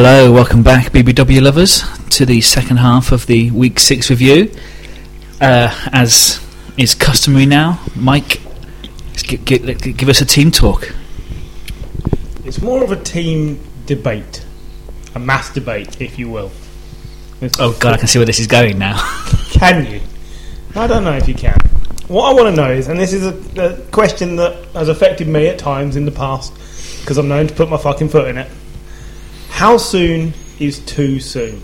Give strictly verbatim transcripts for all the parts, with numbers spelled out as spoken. Hello, welcome back, B B W lovers, to the second half of the Week six review. Uh, as is customary now, Mike, give, give, give us a team talk. It's more of a team debate, a mass debate, if you will. It's oh God, I can see where this is going now. Can you? I don't know if you can. What I want to know is, and this is a, a question that has affected me at times in the past, because I'm known to put my fucking foot in it. How soon is too soon?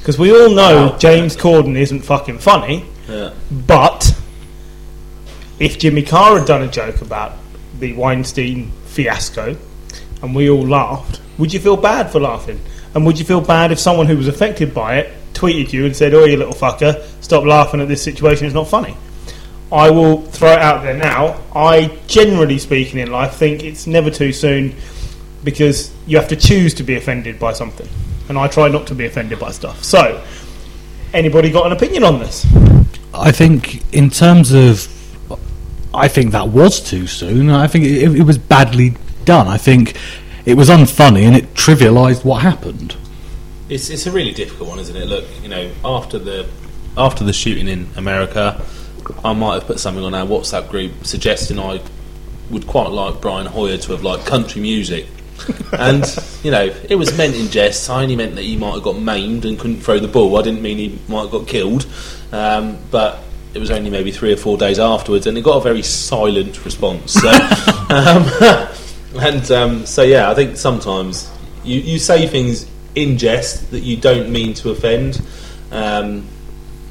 Because we all know wow. James Corden isn't fucking funny, yeah. But if Jimmy Carr had done a joke about the Weinstein fiasco and we all laughed, would you feel bad for laughing? And would you feel bad if someone who was affected by it tweeted you and said, "Oh, you little fucker, stop laughing at this situation, it's not funny"? I will throw it out there now. I, generally speaking in life, think it's never too soon, because you have to choose to be offended by something, and I try not to be offended by stuff. So, anybody got an opinion on this? I think in terms of I think that was too soon. I think it, it was badly done. I think it was unfunny and it trivialised what happened. It's it's a really difficult one, isn't it? Look, you know, after the after the shooting in America, I might have put something on our WhatsApp group suggesting I would quite like Brian Hoyer to have liked country music. And, you know, it was meant in jest. I only meant that he might have got maimed and couldn't throw the ball. I didn't mean he might have got killed. Um, but it was only maybe three or four days afterwards, and it got a very silent response. So, um, and um, so yeah, I think sometimes you, you say things in jest that you don't mean to offend. Um,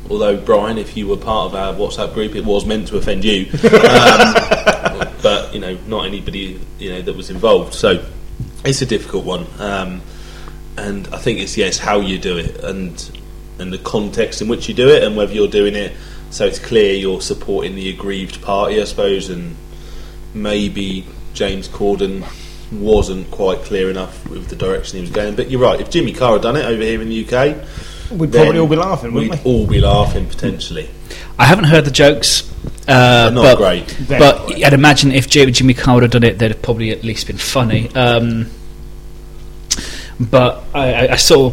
although, Brian, if you were part of our WhatsApp group, it was meant to offend you. Um, but, you know, not anybody, you know, that was involved. So it's a difficult one, um, and I think it's yes how you do it, and and the context in which you do it, and whether you're doing it so it's clear you're supporting the aggrieved party, I suppose. And maybe James Corden wasn't quite clear enough with the direction he was going. But you're right, if Jimmy Carr had done it over here in the U K, we'd probably all be laughing, wouldn't we? We'd all be laughing potentially. I haven't heard the jokes. Uh, not but, great. But not great. I'd imagine if Jimmy Carr would have done it, they'd have probably at least been funny. Um, but I, I saw,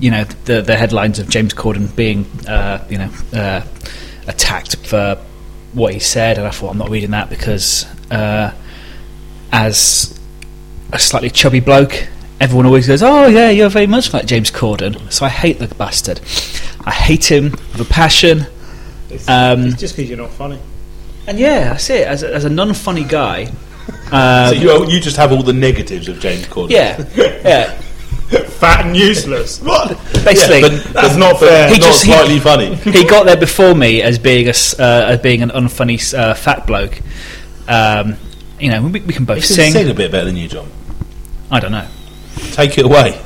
you know, the, the headlines of James Corden being, uh, you know, uh, attacked for what he said, and I thought, I'm not reading that, because uh, as a slightly chubby bloke, everyone always goes, "Oh yeah, you're very much like James Corden." So I hate the bastard. I hate him with a passion. It's, um, it's just because you're not funny. And yeah, that's it. As a, as a non-funny guy, um, so you you just have all the negatives of James Corden. Yeah, yeah. Fat and useless. What? Basically, yeah, but, that's but, not fair. He not just, slightly he, funny. He got there before me as being a uh, as being an unfunny uh, fat bloke. Um, you know, we, we can both he sing. Can sing a bit better than you, John. I don't know. Take it away.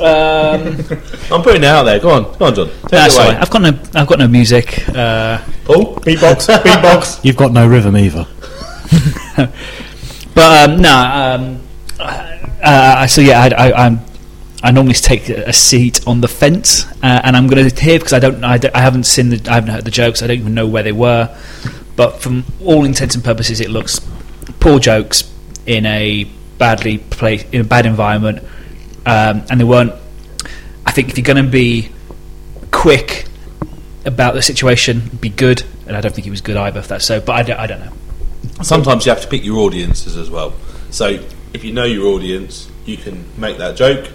Um, I'm putting it out there. Go on, go on, John. Take that's it away. Right. I've got no, I've got no music. Uh, oh, beatbox, beatbox. You've got no rhythm either. But um, no, um, uh, so yeah, I, I, I'm, I normally take a seat on the fence, uh, and I'm going to hear because I don't, I, don't, I haven't seen, the, I haven't heard the jokes. I don't even know where they were. But from all intents and purposes, it looks poor jokes in a badly place, in a bad environment. Um, and they weren't. I think if you're going to be quick about the situation, be good. And I don't think he was good either, if that's so. But I don't, I don't know. Sometimes you have to pick your audiences as well. So if you know your audience, you can make that joke.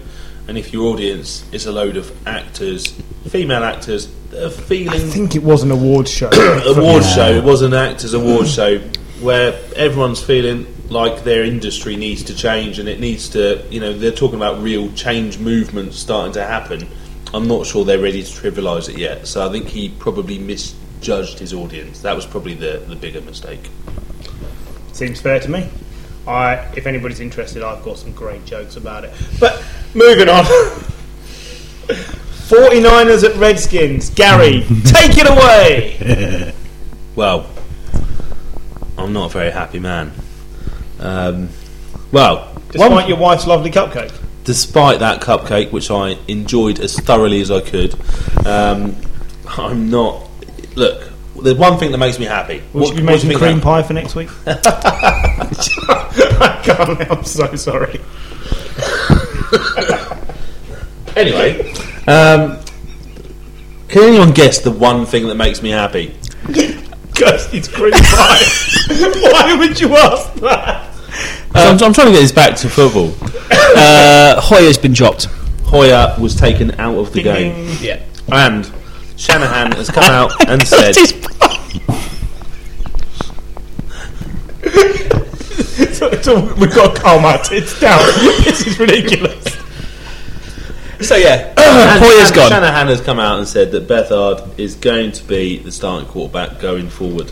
And if your audience is a load of actors, female actors, that are feeling. I think it was an award show. award yeah. show. It was an actors' award show where everyone's feeling like their industry needs to change, and it needs to, you know, they're talking about real change movements starting to happen. I'm not sure they're ready to trivialise it yet, so I think he probably misjudged his audience. That was probably the, the bigger mistake. Seems fair to me. I, if anybody's interested, I've got some great jokes about it. But moving on. forty-niners at Redskins. Gary, take it away. Well, I'm not a very happy man. Um, well, despite one, your wife's lovely cupcake. Despite that cupcake, which I enjoyed as thoroughly as I could, um, I'm not. Look, there's one thing that makes me happy. Would what, you be making you cream pie for next week? I can't. I'm so sorry. Anyway, um, can anyone guess the one thing that makes me happy? Kirsty's cream pie. Why would you ask that? Um, I'm, I'm trying to get this back to football. uh, Hoyer's been dropped. Hoyer was taken out of the game. Yeah, and Shanahan has come out and said. So, so we've got to calm our tits down. This is ridiculous. So yeah, uh, Hoyer's gone. Shanahan has come out and said that Beathard is going to be the starting quarterback going forward.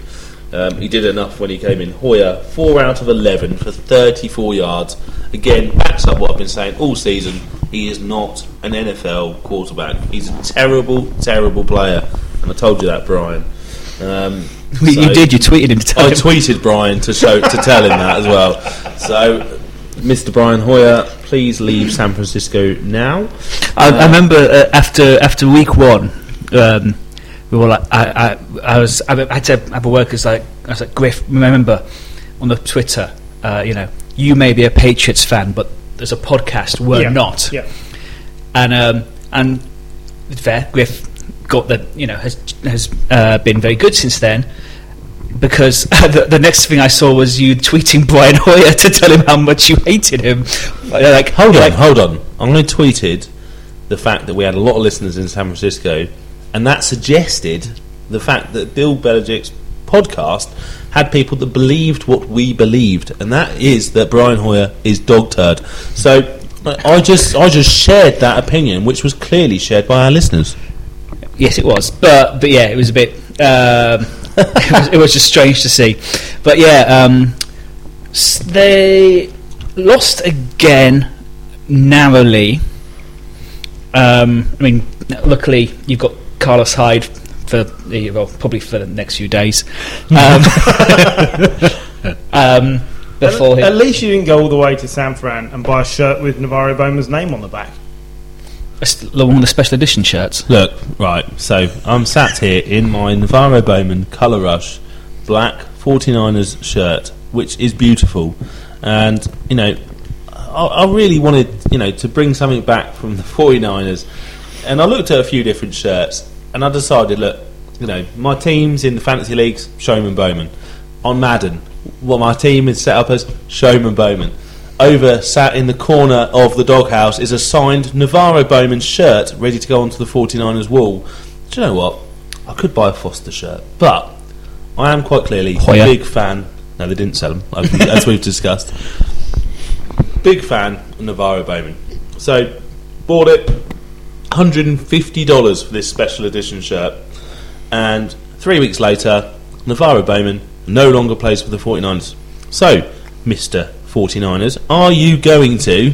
Um, he did enough when he came in. Hoyer, four out of eleven for thirty-four yards. Again, backs up what I've been saying all season. He is not an N F L quarterback. He's a terrible, terrible player, and I told you that, Brian. Um, so you did. You tweeted him. To tell I him. tweeted Brian to show to tell him that as well. So, Mister Brian Hoyer, please leave San Francisco now. I, uh, I remember uh, after after week one, um, we were like, I I, I was I had to have a workers like I was like Griff. Remember on the Twitter, uh, you know, you may be a Patriots fan, but there's a podcast we're yeah. not. Yeah. And um, and fair Griff. Got the you know has has uh, been very good since then, because the, the next thing I saw was you tweeting Brian Hoyer to tell him how much you hated him. Like, hold on, like, hold on. I only tweeted the fact that we had a lot of listeners in San Francisco, and that suggested the fact that Bill Belichick's podcast had people that believed what we believed, and that is that Brian Hoyer is dog turd. So I just I just shared that opinion, which was clearly shared by our listeners. Yes, it was, but but yeah, it was a bit. Um, it, was, it was just strange to see, but yeah, um, they lost again narrowly. Um, I mean, luckily you've got Carlos Hyde for the well, probably for the next few days. Um, um, before at, at least you didn't go all the way to San Fran and buy a shirt with NaVorro Bowman's name on the back. Along the special edition shirts. Look, right, so I'm sat here in my NaVorro Bowman Colour Rush black forty-niners shirt, which is beautiful. And, you know, I, I really wanted, you know, to bring something back from the forty-niners. And I looked at a few different shirts, and I decided, look, you know, my team's in the fantasy leagues, Showman Bowman. On Madden, what my team is set up as, Showman Bowman. Over, sat in the corner of the doghouse, is a signed NaVorro Bowman shirt ready to go onto the forty-niners wall. Do you know what? I could buy a Foster shirt, but I am quite clearly Hoyer. a big fan. No, they didn't sell them, as we've discussed. Big fan of NaVorro Bowman. So, bought it, one hundred fifty dollars for this special edition shirt. And three weeks later, NaVorro Bowman no longer plays for the forty-niners. So, Mister forty-niners, are you going to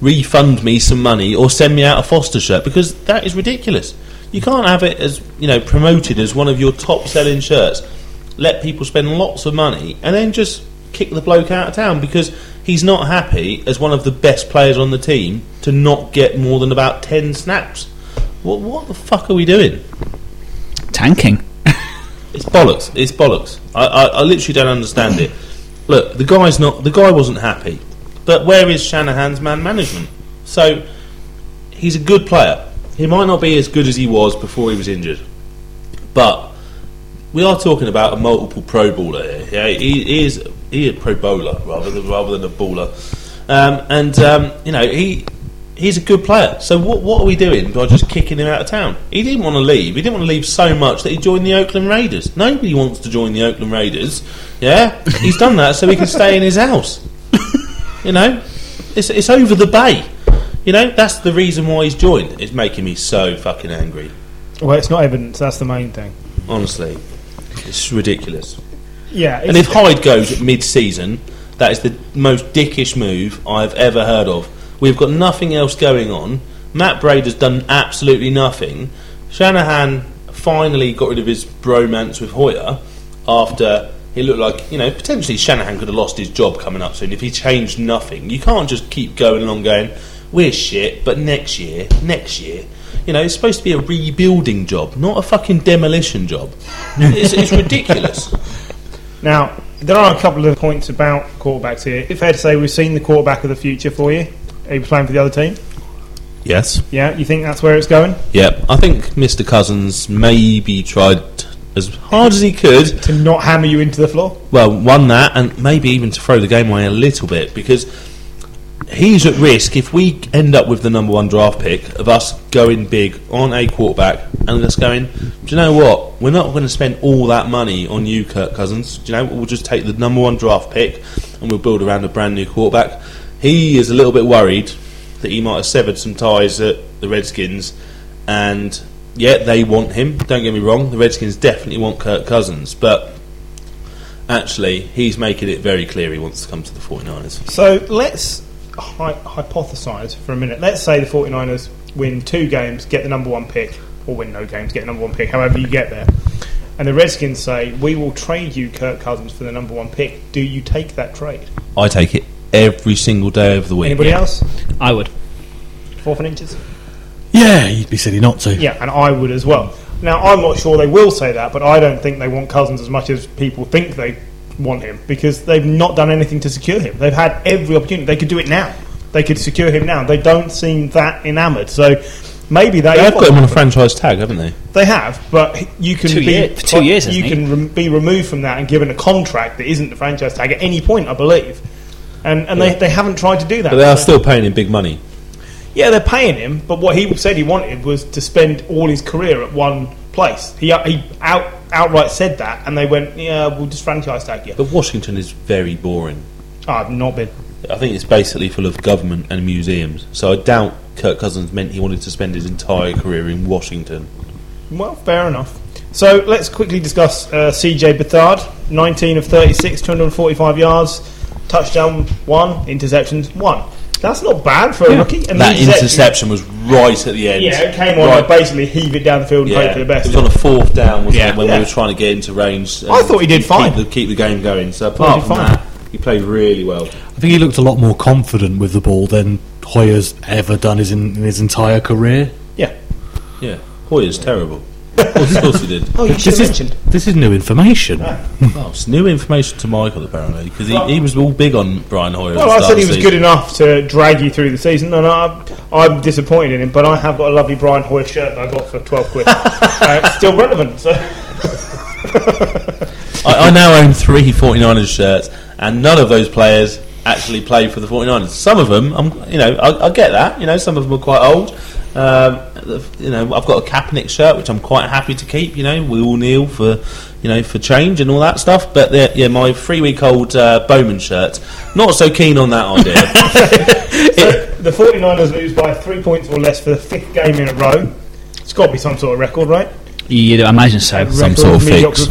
refund me some money or send me out a Foster shirt? Because that is ridiculous. You can't have it as, you know, promoted as one of your top selling shirts, let people spend lots of money, and then just kick the bloke out of town because he's not happy as one of the best players on the team to not get more than about ten snaps. What, what the fuck are we doing? Tanking. It's bollocks. It's bollocks. I, I, I literally don't understand it. Look, the guy's not. The guy wasn't happy, but where is Shanahan's man management? So he's a good player. He might not be as good as he was before he was injured, but we are talking about a multiple Pro Bowler here. Yeah, he, he is he is a Pro Bowler rather than rather than a baller, um, and um, you know he he's a good player. So what what are we doing by just kicking him out of town? He didn't want to leave. He didn't want to leave so much that he joined the Oakland Raiders. Nobody wants to join the Oakland Raiders. Yeah, he's done that so he can stay in his house. You know, it's it's over the bay. You know, that's the reason why he's joined. It's making me so fucking angry. Well, it's not evidence. That's the main thing. Honestly, it's ridiculous. Yeah, it's and if Hyde goes mid-season, that is the most dickish move I've ever heard of. We've got nothing else going on. Matt Brader's done absolutely nothing. Shanahan finally got rid of his bromance with Hoyer after. He looked like, you know, potentially Shanahan could have lost his job coming up soon if he changed nothing. You can't just keep going along going, we're shit, but next year, next year. You know, it's supposed to be a rebuilding job, not a fucking demolition job. It's, it's ridiculous. Now, there are a couple of points about quarterbacks here. Is it fair to say we've seen the quarterback of the future for you? Are you playing for the other team? Yes. Yeah, you think that's where it's going? Yeah, I think Mister Cousins maybe tried as hard as he could to not hammer you into the floor. Well, one that, and maybe even to throw the game away a little bit, because he's at risk, if we end up with the number one draft pick, of us going big on a quarterback and us going, do you know what, we're not going to spend all that money on you, Kirk Cousins. Do you know, we'll just take the number one draft pick and we'll build around a brand new quarterback. He is a little bit worried that he might have severed some ties at the Redskins, and yeah, they want him, don't get me wrong, the Redskins definitely want Kirk Cousins, but actually he's making it very clear he wants to come to the 49ers. So let's Hi- hypothesise for a minute. Let's say the 49ers win two games, get the number one pick, or win no games, get the number one pick, however you get there, and the Redskins say, we will trade you Kirk Cousins for the number one pick. Do you take that trade? I take it every single day of the week. Anybody yeah. else? I would. Fourth and inches? Yeah, you'd be silly not to. Yeah, and I would as well. Now, I'm not sure they will say that, but I don't think they want Cousins as much as people think they want him, because they've not done anything to secure him. They've had every opportunity. They could do it now. They could secure him now. They don't seem that enamoured. So maybe they have got him on a franchise tag, haven't they? They have, but you can two be year, two well, years. You can re- be removed from that and given a contract that isn't the franchise tag at any point, I believe. And and yeah. they they haven't tried to do that. But they are still paying him big money. Yeah, they're paying him, but what he said he wanted was to spend all his career at one place. He he out, outright said that, and they went, yeah, we'll just franchise tag you. But Washington is very boring. Oh, I've not been. I think it's basically full of government and museums, so I doubt Kirk Cousins meant he wanted to spend his entire career in Washington. Well, fair enough. So let's quickly discuss uh, C J Beathard, nineteen of thirty-six, two hundred forty-five yards. Touchdown one, interceptions one. That's not bad for a yeah. rookie. And that interception, interception was right at the end. Yeah, it came on right. and basically heaved it down the field and yeah. played for the best. It was on a fourth down, wasn't yeah. it, when yeah. we were trying to get into range. I thought he did keep fine. The, keep the game going. So apart from fine. that, he played really well. I think he looked a lot more confident with the ball than Hoyer's ever done his in, in his entire career. Yeah. Yeah. Hoyer's terrible. Of course he did. Oh, you should have mentioned. This is new information. Yeah. Well, it's new information to Michael, apparently, because he, well, he was all big on Brian Hoyer. Well, I said he was good enough to drag you through the season, and I'm, I'm disappointed in him, but I have got a lovely Brian Hoyer shirt that I got for twelve quid. uh, it's still relevant, so. I, I now own three 49ers shirts, and none of those players actually play for the 49ers. Some of them, I'm, you know, I, I get that. You know, some of them are quite old. Um, you know, I've got a Kaepernick shirt, which I'm quite happy to keep. You know, we all kneel for, you know, for change and all that stuff. But the, yeah, my three-week-old uh, Bowman shirt, not so keen on that idea. So the 49ers lose by three points or less for the fifth game in a row. It's got to be some sort of record, right? Yeah, I imagine so. A some sort of fix.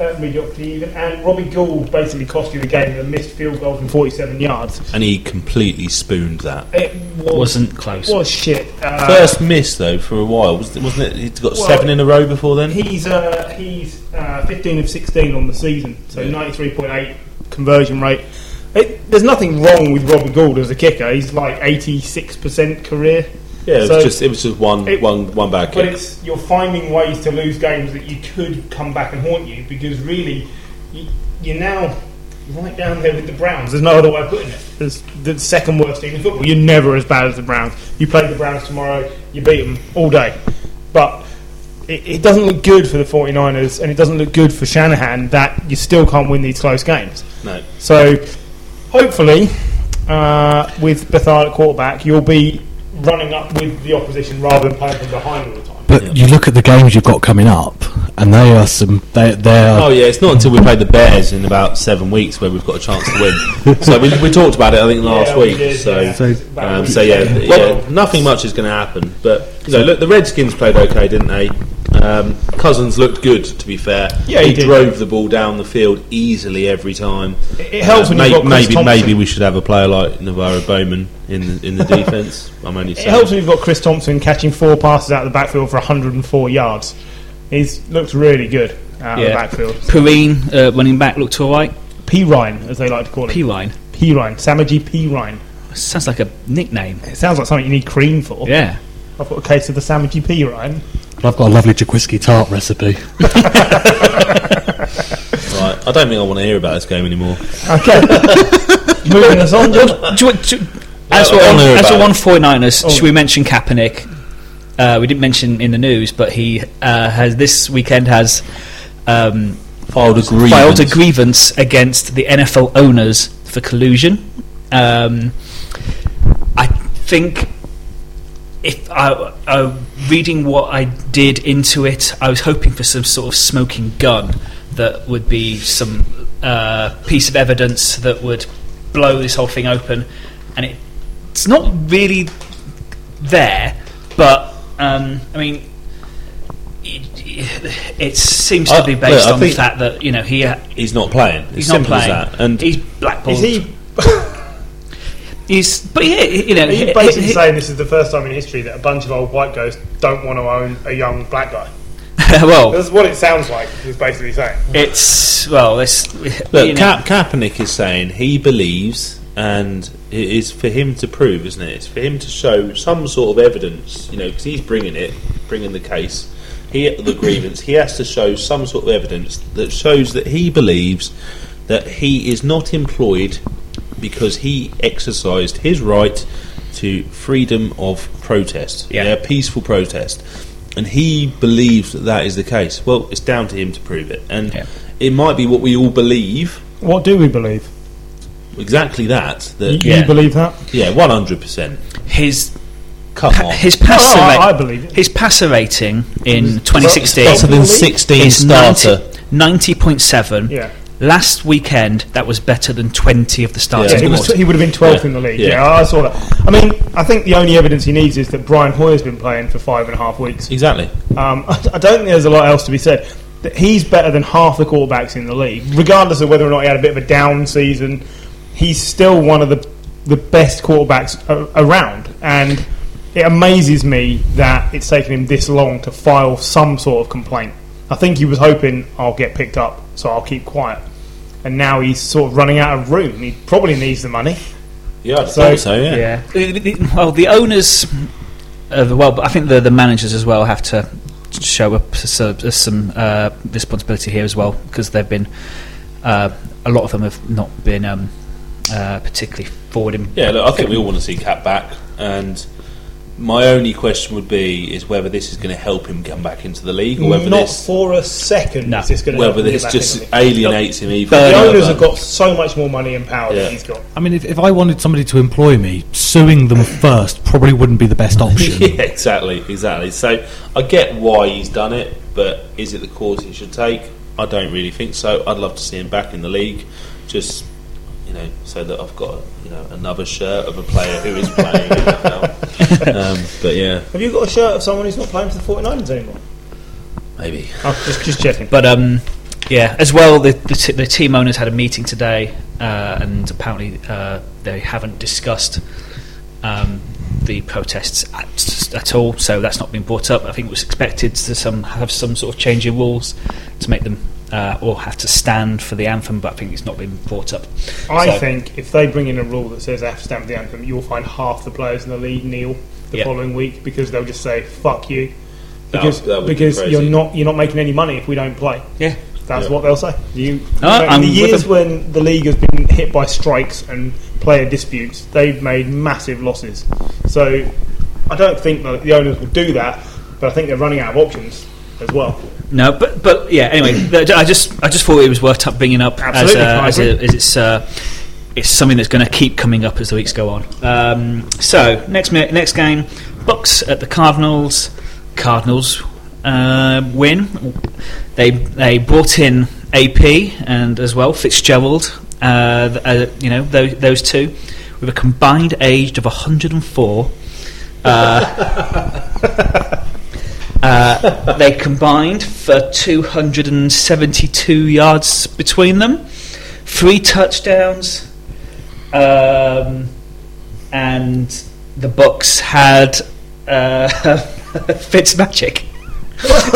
Uh, mediocrity even, and Robbie Gould basically cost you the game with a missed field goal from forty-seven yards, and he completely spooned that. It was, wasn't close. Was shit. Uh, first miss though for a while, wasn't it? He's got well, seven in a row before then. He's uh, he's uh, fifteen of sixteen on the season, so yeah. ninety-three point eight conversion rate. It, there's nothing wrong with Robbie Gould as a kicker. He's like eighty-six percent career. Yeah, it, so was just, it was just one, it, one, one bad kick. But it's, you're finding ways to lose games that you could come back and haunt you, because really, you, you're now right down there with the Browns. There's no other way of putting it. It's the second worst team in football. You're never as bad as the Browns. You play the Browns tomorrow, you beat them all day. But it, it doesn't look good for the 49ers, and it doesn't look good for Shanahan that you still can't win these close games. No. So, hopefully, uh, with Beathard at quarterback, you'll be running up with the opposition rather than playing from behind all the time. But yeah. you look at the games you've got coming up, and they are some. They, they are. Oh yeah, it's not until we play the Bears in about seven weeks where we've got a chance to win. So we, we talked about it, I think, last yeah, week. Did, so, yeah. So, um, so yeah, yeah, nothing much is going to happen. But you know, look, the Redskins played okay, didn't they? Um, Cousins looked good, to be fair. Yeah, he, he drove the ball down the field easily every time. It, it helps uh, when may, you've got Chris maybe Thompson. Maybe we should have a player like NaVorro Bowman in the, in the defence. I'm only. It saying. Helps when you've got Chris Thompson catching four passes out of the backfield for one hundred four yards. He's looked really good out yeah. of the backfield. Perine, uh, running back, looked all right. Perine, as they like to call him. Perine. Perine. Samaje Perine. Sounds like a nickname. It sounds like something you need cream for. Yeah. I've got a case of the Samaje Perine. I've got a lovely Jaquiski tart recipe. Right, I don't think I want to hear about this game anymore. Okay. Moving us on, John. Do you want, do, As we're on, as we're on 49ers, oh. should we mention Kaepernick? Uh, we didn't mention in the news, but he uh, has this weekend has um, filed, a filed a grievance against the N F L owners for collusion. Um, I think if I, I reading what I did into it, I was hoping for some sort of smoking gun that would be some uh, piece of evidence that would blow this whole thing open, and it, it's not really there. But um, I mean, it, it seems to be based I, look, on the fact that you know he uh, he's not playing. He's, he's not playing. As that. And he's blackballed. Is he? He's, but yeah, you know, he's basically he, saying this is the first time in history that a bunch of old white guys don't want to own a young black guy. Well, that's what it sounds like. He's basically saying it's well. It's, look, you know. Ka- Kaepernick is saying he believes, and it is for him to prove, isn't it? It's for him to show some sort of evidence, you know, because he's bringing it, bringing the case, he the grievance. He has to show some sort of evidence that shows that he believes that he is not employed because he exercised his right to freedom of protest, yeah, yeah peaceful protest, and he believes that that is the case. Well, it's down to him to prove it, and yeah. it might be what we all believe. What do we believe? Exactly that. that you yeah. believe that? Yeah, one hundred percent. His come pa- on, his passer oh, oh, I believe it. His passer rating in twenty sixteen better than sixteen starter ninety point seven. Yeah. Last weekend, that was better than twenty of the starters. Yeah, he, was, he would have been twelfth yeah. in the league. Yeah. yeah, I saw that. I mean, I think the only evidence he needs is that Brian Hoyer's been playing for five and a half weeks. Exactly. Um, I, I don't think there's a lot else to be said. That he's better than half the quarterbacks in the league, regardless of whether or not he had a bit of a down season. He's still one of the the best quarterbacks a- around, and it amazes me that it's taken him this long to file some sort of complaint. I think he was hoping, I'll get picked up, so I'll keep quiet. And now he's sort of running out of room. He probably needs the money. Yeah, I so, think so, yeah. yeah. Well, the owners, uh, well, but I think the, the managers as well have to show up some uh, responsibility here as well, because they've been, uh, a lot of them have not been... Um, Uh, particularly forward in yeah look, I think we all want to see Cap back, and my only question would be is whether this is going to help him come back into the league, or whether not this, for a second no. is this going to whether this just alienates him even the owners have got so much more money and power yeah. than he's got. I mean, if, if I wanted somebody to employ me, suing them first probably wouldn't be the best option. yeah exactly exactly so I get why he's done it, but is it the course he should take? I don't really think so. I'd love to see him back in the league, just you know, so that I've got, you know, another shirt of a player who is playing. um, but yeah, have you got a shirt of someone who's not playing for the 49ers anymore? Maybe. Oh, just just checking. But um, yeah, as well, the the, t- the team owners had a meeting today, uh, and apparently uh, they haven't discussed um, the protests at, at all. So that's not been brought up. I think it was expected to some have some sort of change in rules to make them. Uh, or have to stand for the anthem, but I think it's not been brought up. I so, think if they bring in a rule that says I have to stand for the anthem, you'll find half the players in the league kneel the yeah. following week, because they'll just say "fuck you," because that would, that would because be you're not you're not making any money if we don't play. Yeah, that's yeah. what they'll say. You, you uh, know, in the years when the league has been hit by strikes and player disputes, they've made massive losses. So I don't think that the owners will do that, but I think they're running out of options as well. No, but but yeah. Anyway, I just I just thought it was worth bringing up. Absolutely, as, uh, as, a, as it's uh, it's something that's going to keep coming up as the weeks go on. Um, so next next game, Bucks at the Cardinals. Cardinals uh, win. They they brought in A P and as well Fitzgerald. Uh, uh, you know those, those two with a combined age of one hundred and four. Uh, Uh, they combined for two hundred seventy-two yards between them, three touchdowns, um, and the Bucks had uh, Fitzmagic.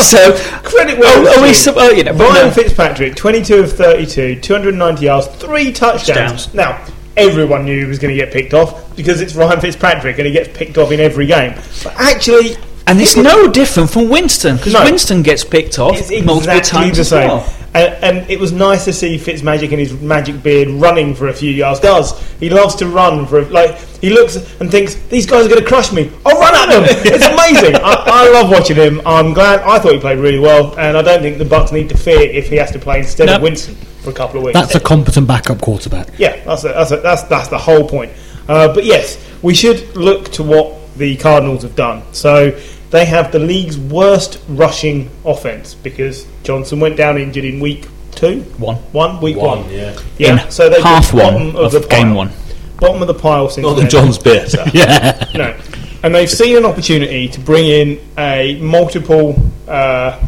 So credit well. Are, are we? Sub- oh, you know, Ryan no. Fitzpatrick, twenty-two of thirty-two, two hundred ninety yards, three touchdowns. touchdowns. Now. Everyone knew he was going to get picked off because it's Ryan Fitzpatrick and he gets picked off in every game. But actually, and it's no different from Winston because no. Winston gets picked off it's exactly multiple times the same. As well. And, and it was nice to see Fitzmagic and his magic beard running for a few yards. Does he loves to run for a, like he looks and thinks these guys are going to crush me? I'll run at them. It's amazing. I, I love watching him. I'm glad. I thought he played really well, and I don't think the Bucks need to fear if he has to play instead nope. of Winston for a couple of weeks. That's a competent backup quarterback. Yeah, that's a, that's a, that's that's the whole point. Uh, but yes, we should look to what the Cardinals have done. So they have the league's worst rushing offense because Johnson went down injured in week two? One. One? Week one. one. Yeah. yeah. In so they half one of, of the game pile. one. Bottom of the pile since Not the John's bit. So. yeah. No. And they've seen an opportunity to bring in a multiple uh,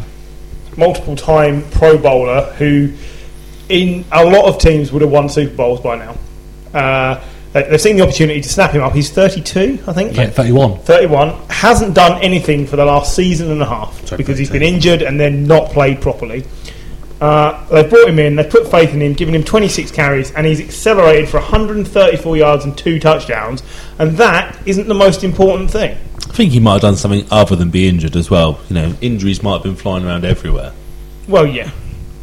multiple time Pro Bowler who in a lot of teams would have won Super Bowls by now. Uh They've seen the opportunity to snap him up. He's thirty-two, I think. Yeah, thirty-one. thirty-one. Hasn't done anything for the last season and a half Sorry, because he's been injured and then not played properly. Uh, they've brought him in. They've put faith in him, given him twenty-six carries, and he's accelerated for one hundred thirty-four yards and two touchdowns. And that isn't the most important thing. I think he might have done something other than be injured as well. You know, injuries might have been flying around everywhere. Well, yeah,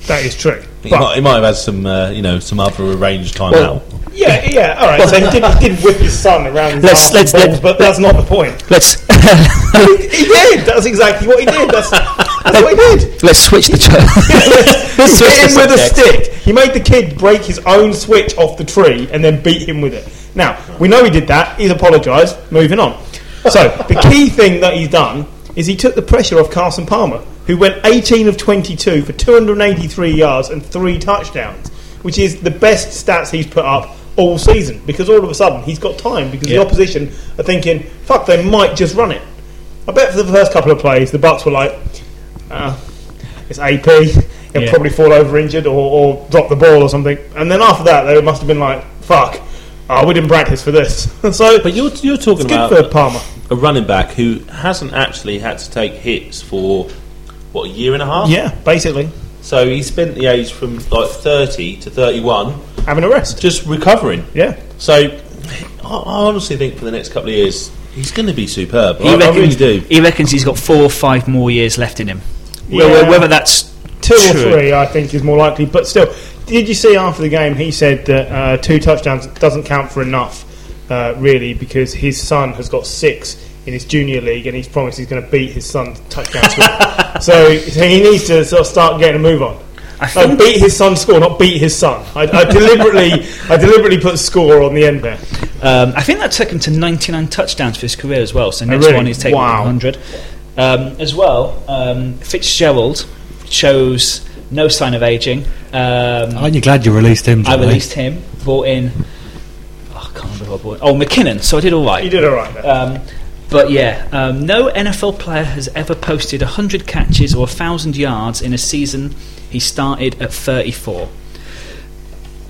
that is true. He might, he might have had some, uh, you know, some other arranged time well, out. Yeah, yeah, all right. So he did, he did whip his son around his let's, let's, balls, let's, but that's not the point. Let's. he, he did. That's exactly what he did. That's, that's what he did. Let's switch the. Tra- let's, let's switch hit him with subject. a stick. He made the kid break his own switch off the tree and then beat him with it. Now we know he did that. He's apologised. Moving on. So the key thing that he's done is he took the pressure off Carson Palmer, who went eighteen of twenty-two for two hundred eighty-three yards and three touchdowns, which is the best stats he's put up all season, because all of a sudden he's got time, because yeah. the opposition are thinking, fuck, they might just run it. I bet for the first couple of plays the Bucks were like, uh, it's A P, he'll yeah. probably fall over injured or, or drop the ball or something, and then after that they must have been like, fuck, oh, we didn't practice for this. so, but you're, you're talking about good for Palmer, a running back who hasn't actually had to take hits for what, a year and a half? Yeah, basically. So he spent the age from like thirty to thirty-one having a rest, just recovering. Yeah. So I honestly think for the next couple of years he's going to be superb. He, I, reckons, I really do. He reckons he's got four or five more years left in him. Yeah. Whether, whether that's two true. or three, I think is more likely. But still, did you see after the game he said that uh, two touchdowns doesn't count for enough, uh, really, because his son has got six in his junior league, and he's promised he's going to beat his son's touchdown score. so he needs to sort of start getting a move on. Like, beat his son's score, not beat his son. I, I deliberately, I deliberately put score on the end there. Um, I think that took him to ninety-nine touchdowns for his career as well. So next oh, really? one he's taking wow. one hundred. Um, as well, um, Fitzgerald shows no sign of aging. Um, Aren't you glad you released him? I released him. Brought in. Oh, I can't remember who I brought in. Oh, McKinnon. So I did all right. You did all right there. Um, But yeah, um, no N F L player has ever posted one hundred catches or one thousand yards in a season. He started at thirty-four.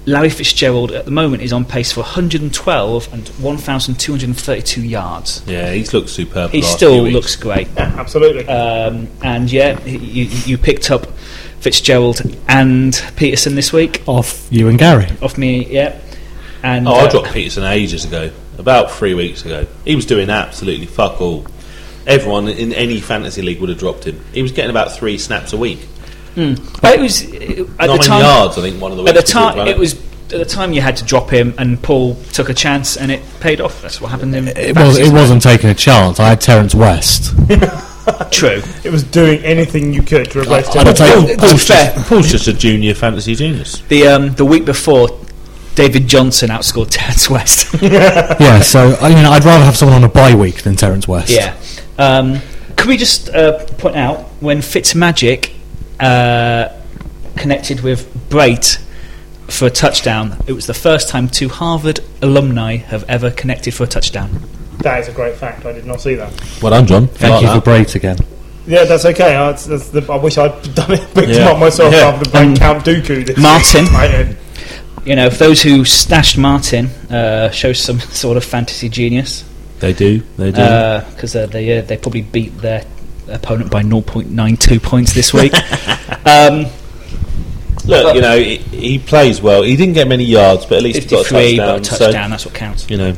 Larry Fitzgerald at the moment is on pace for one hundred twelve and one thousand two hundred thirty-two yards. Yeah, he's looked superb. He still looks great. Yeah, absolutely. Um, and yeah, you, you picked up Fitzgerald and Peterson this week. Off you and Gary. Off me, yeah. And, oh, I uh, dropped Peterson ages ago. About three weeks ago, he was doing absolutely fuck all. Everyone in any fantasy league would have dropped him. He was getting about three snaps a week. Mm. But it was it, at nine the time, yards, I think. One of the at the time it was at the time you had to drop him, and Paul took a chance, and it paid off. That's what happened. In it was it wasn't taking a chance. I had Terrence West. True. It was doing anything you could to replace Terrence. I'd Paul, Paul's, Paul's, just, Paul's just a junior fantasy genius. The um, the week before, David Johnson outscored Terrence West. yeah, so I mean, I'd rather have someone on a bye week than Terrence West. Yeah. Um, can we just uh, point out when Fitzmagic uh, connected with Brait for a touchdown, it was the first time two Harvard alumni have ever connected for a touchdown. That is a great fact. I did not see that. Well done, John. Thank you for Brait again. Yeah, that's okay. I, that's the, I wish I'd done it, picked yeah. him up myself yeah. after playing um, Count Dooku. This Martin. Season. You know, if those who stashed Martin uh, show some sort of fantasy genius. They do, they do. Because uh, they uh, they probably beat their opponent by zero point nine two points this week. um, Look, you know, he, he plays well. He didn't get many yards, but at least he got a touchdown. Got a touchdown, so, that's what counts. You know.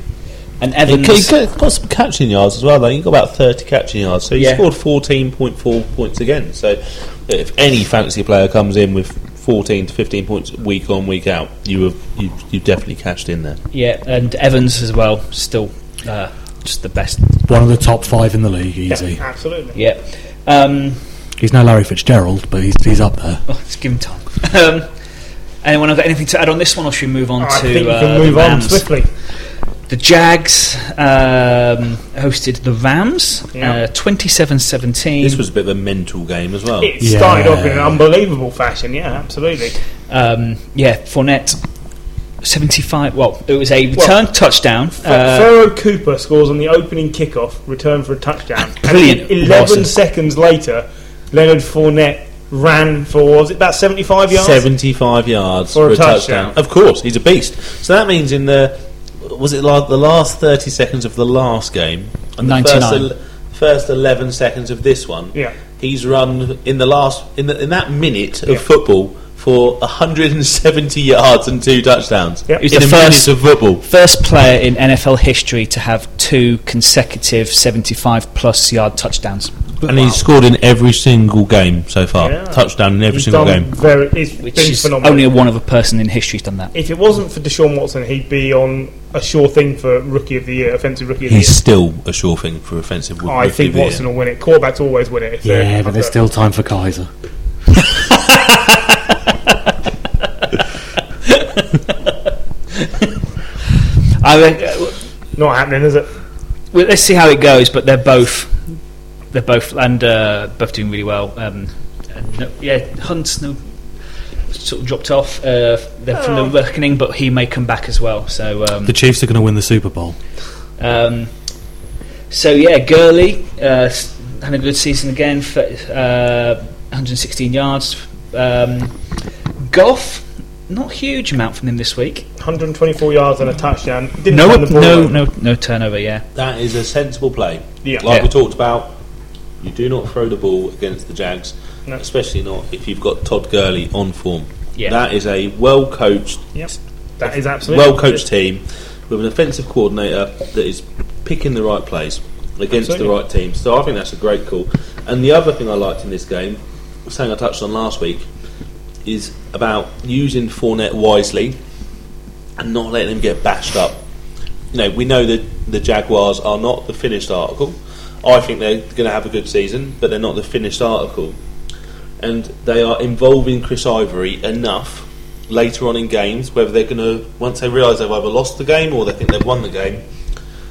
And Evans... He, he got some catching yards as well, though. He got about thirty catching yards, so he yeah. scored fourteen point four points again. So if any fantasy player comes in with fourteen to fifteen points week on, week out, you have you, you definitely cashed in there. Yeah, and Evans as well, still uh, just the best. One of the top five in the league, easy. Yeah, absolutely. Yeah. Um, he's no Larry Fitzgerald, but he's he's up there. Oh, just give him time. um, anyone have got anything to add on this one, or should we move on oh, to I think you uh, can move the Rams? On swiftly. The Jags um, hosted the Rams, yeah. uh, twenty-seven seventeen. This was a bit of a mental game as well. It yeah. started off in an unbelievable fashion, yeah, absolutely. Um, yeah, Fournette, seventy-five. Well, it was a return well, touchdown. Pharaoh uh, Cooper scores on the opening kickoff, return for a touchdown. Brilliant. And eleven seconds later, Leonard Fournette ran for, was it about seventy-five yards? seventy-five yards for a, for a touchdown. touchdown. Of course, he's a beast. So that means in the... Was it like the last thirty seconds of the last game and the first, el- first eleven seconds of this one? Yeah, he's run in the last in the, in that minute of yeah. football for one hundred seventy yards and two touchdowns. Yep. He's in the first of football, first player in N F L history to have two consecutive seventy-five plus yard touchdowns, and wow. he's scored in every single game so far. Yeah. Touchdown in every he's single game, very, which is phenomenal. Only one other person in history has done that. If it wasn't for Deshaun Watson, he'd be on a sure thing for rookie of the year, offensive rookie of the he's year. He's still a sure thing for offensive rookie. Oh, I think of Watson the year. Will win it. Quarterbacks always win it. Yeah, but there's still time for Kaiser. I mean, not happening, is it? Well, let's see how it goes. But they're both, they're both, and uh, both doing really well. Um, no, yeah, Hunt's no, sort of dropped off. Uh, they're from oh. the reckoning, but he may come back as well. So um, the Chiefs are going to win the Super Bowl. Um, so yeah, Gurley uh, had a good season again. For, uh, one hundred sixteen yards. Um, Goff. Not huge amount from him this week. one hundred twenty-four yards and a touchdown. Didn't no, the ball no, no, no turnover. Yeah, that is a sensible play. Yeah. Like yeah. we talked about, you do not throw the ball against the Jags, no. especially not if you've got Todd Gurley on form. Yeah. That is a well coached. Yep. That is absolutely well coached team with an offensive coordinator that is picking the right plays against absolutely. the right team. So I think that's a great call. And the other thing I liked in this game, something I touched on last week, is about using Fournette wisely and not letting him get bashed up. You know, we know that the Jaguars are not the finished article. I think they're going to have a good season, but they're not the finished article. And they are involving Chris Ivory enough later on in games, whether they're going to, once they realise they've either lost the game or they think they've won the game,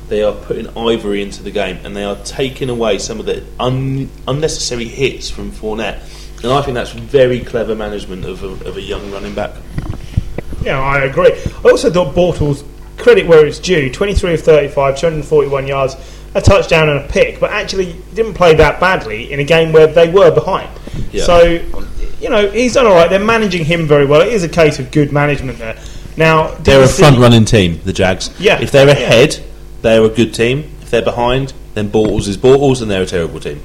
they are putting Ivory into the game and they are taking away some of the un- unnecessary hits from Fournette. And I think that's very clever management of a, of a young running back. Yeah, I agree. I also thought Bortles, credit where it's due, twenty-three of thirty-five, two hundred forty-one yards, a touchdown and a pick, but actually didn't play that badly in a game where they were behind. Yeah. So, you know, he's done all right. They're managing him very well. It is a case of good management there. Now, they're a front-running team, the Jags. Yeah. If they're ahead, yeah. they're a good team. If they're behind, then Bortles is Bortles and they're a terrible team.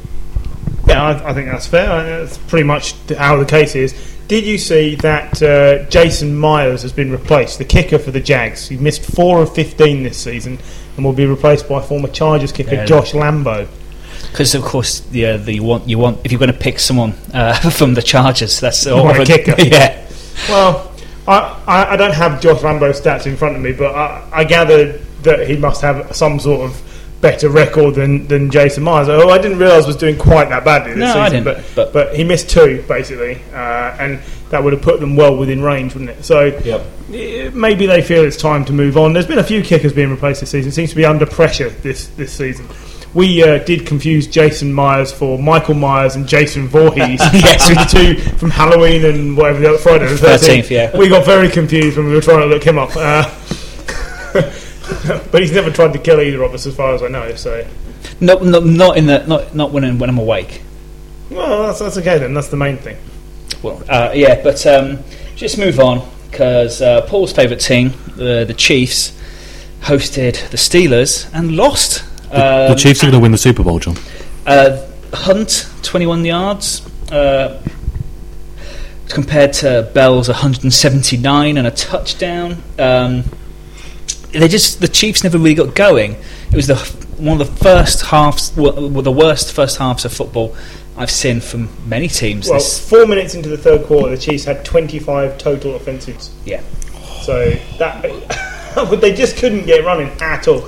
Yeah, I, I think that's fair. I, that's pretty much how the case is. Did you see that uh, Jason Myers has been replaced, the kicker for the Jags? He missed four of fifteen this season and will be replaced by former Chargers kicker yeah, Josh Lambo. Because of course, yeah, the, you want you want if you're going to pick someone uh, from the Chargers, that's you want a kicker. Yeah. Well, I, I I don't have Josh Lambo's stats in front of me, but I, I gather that he must have some sort of better record than, than Jason Myers, who I didn't realise was doing quite that badly this no, season I didn't, but, but but he missed two basically uh, and that would have put them well within range, wouldn't it? So yep. it, maybe they feel it's time to move on. There's been a few kickers being replaced this season. Seems to be under pressure this, this season. We uh, did confuse Jason Myers for Michael Myers and Jason Voorhees. Yes, the two from Halloween and whatever the other Friday the thirteenth. thirteenth yeah. We got very confused when we were trying to look him up. Uh But he's never tried to kill either of us, as far as I know. So, no, no not in the not not when I'm, when I'm awake. Well, that's that's okay then. That's the main thing. Well, uh, yeah, but um, just move on because uh, Paul's favourite team, uh, the Chiefs, hosted the Steelers and lost. Um, the, the Chiefs are going to win the Super Bowl, John. Uh, Hunt twenty-one yards uh, compared to Bell's one hundred seventy-nine and a touchdown. Um, They just the Chiefs never really got going. It was the one of the first halves, well, the worst first halves of football I've seen from many teams. Well, this four minutes into the third quarter, the Chiefs had twenty-five total offensives. Yeah. So that, but they just couldn't get running at all.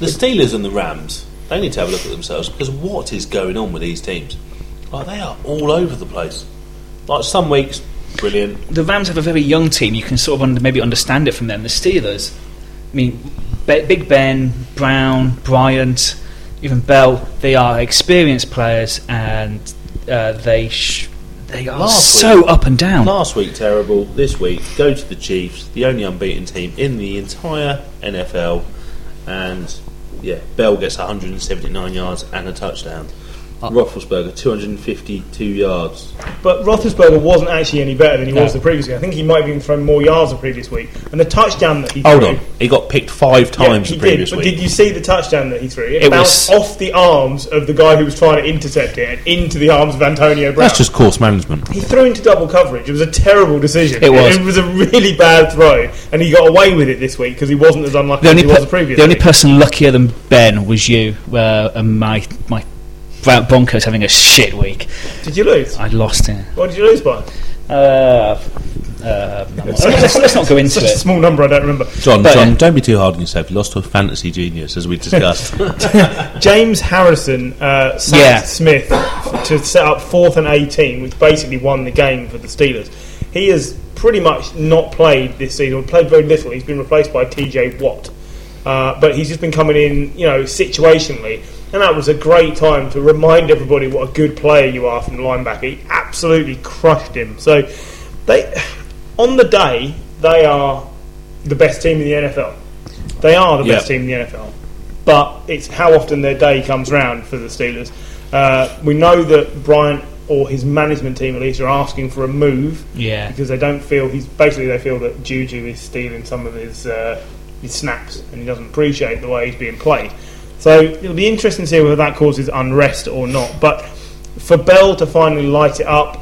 The Steelers and the Rams, they need to have a look at themselves, because what is going on with these teams? Like, they are all over the place. Like, some weeks, brilliant. The Rams have a very young team. You can sort of under, maybe understand it from them. The Steelers, I mean, Be- Big Ben, Brown, Bryant, even Bell, they are experienced players, and uh, they sh- they are last so week, up and down. Last week, terrible. This week, go to the Chiefs, the only unbeaten team in the entire N F L, and, yeah, Bell gets one hundred seventy-nine yards and a touchdown. Uh, Roethlisberger, two hundred fifty-two yards. But Roethlisberger wasn't actually any better than he no. was the previous week. I think he might have been thrown more yards the previous week. And the touchdown that he Hold threw... Hold on, he got picked five times yeah, the previous did, week. But did you see the touchdown that he threw? It, it bounced was... off the arms of the guy who was trying to intercept it and into the arms of Antonio Brown. That's just course management. He threw into double coverage. It was a terrible decision. It was. It was a really bad throw. And he got away with it this week because he wasn't as unlucky as he per- was the previous The only week. person luckier than Ben was you uh, and my... my Broncos having a shit week. Did you lose? I lost it. What did you lose by? Uh, uh, let's, let's not go into Such it. Such a small number, I don't remember. John, but, John, don't be too hard on yourself. You lost to a fantasy genius, as we discussed. James Harrison uh, sacked yeah. Smith to set up fourth and eighteen, which basically won the game for the Steelers. He has pretty much not played this season. Played very little. He's been replaced by T J Watt, uh, but he's just been coming in, you know, situationally. And that was a great time to remind everybody what a good player you are from the linebacker. He absolutely crushed him. So, they, on the day, they are the best team in the N F L. They are the yep. best team in the N F L. But it's how often their day comes round for the Steelers. Uh, we know that Bryant or his management team, at least, are asking for a move. Yeah. Because they don't feel... he's Basically, they feel that Juju is stealing some of his, uh, his snaps and he doesn't appreciate the way he's being played. So it'll be interesting to see whether that causes unrest or not. But for Bell to finally light it up,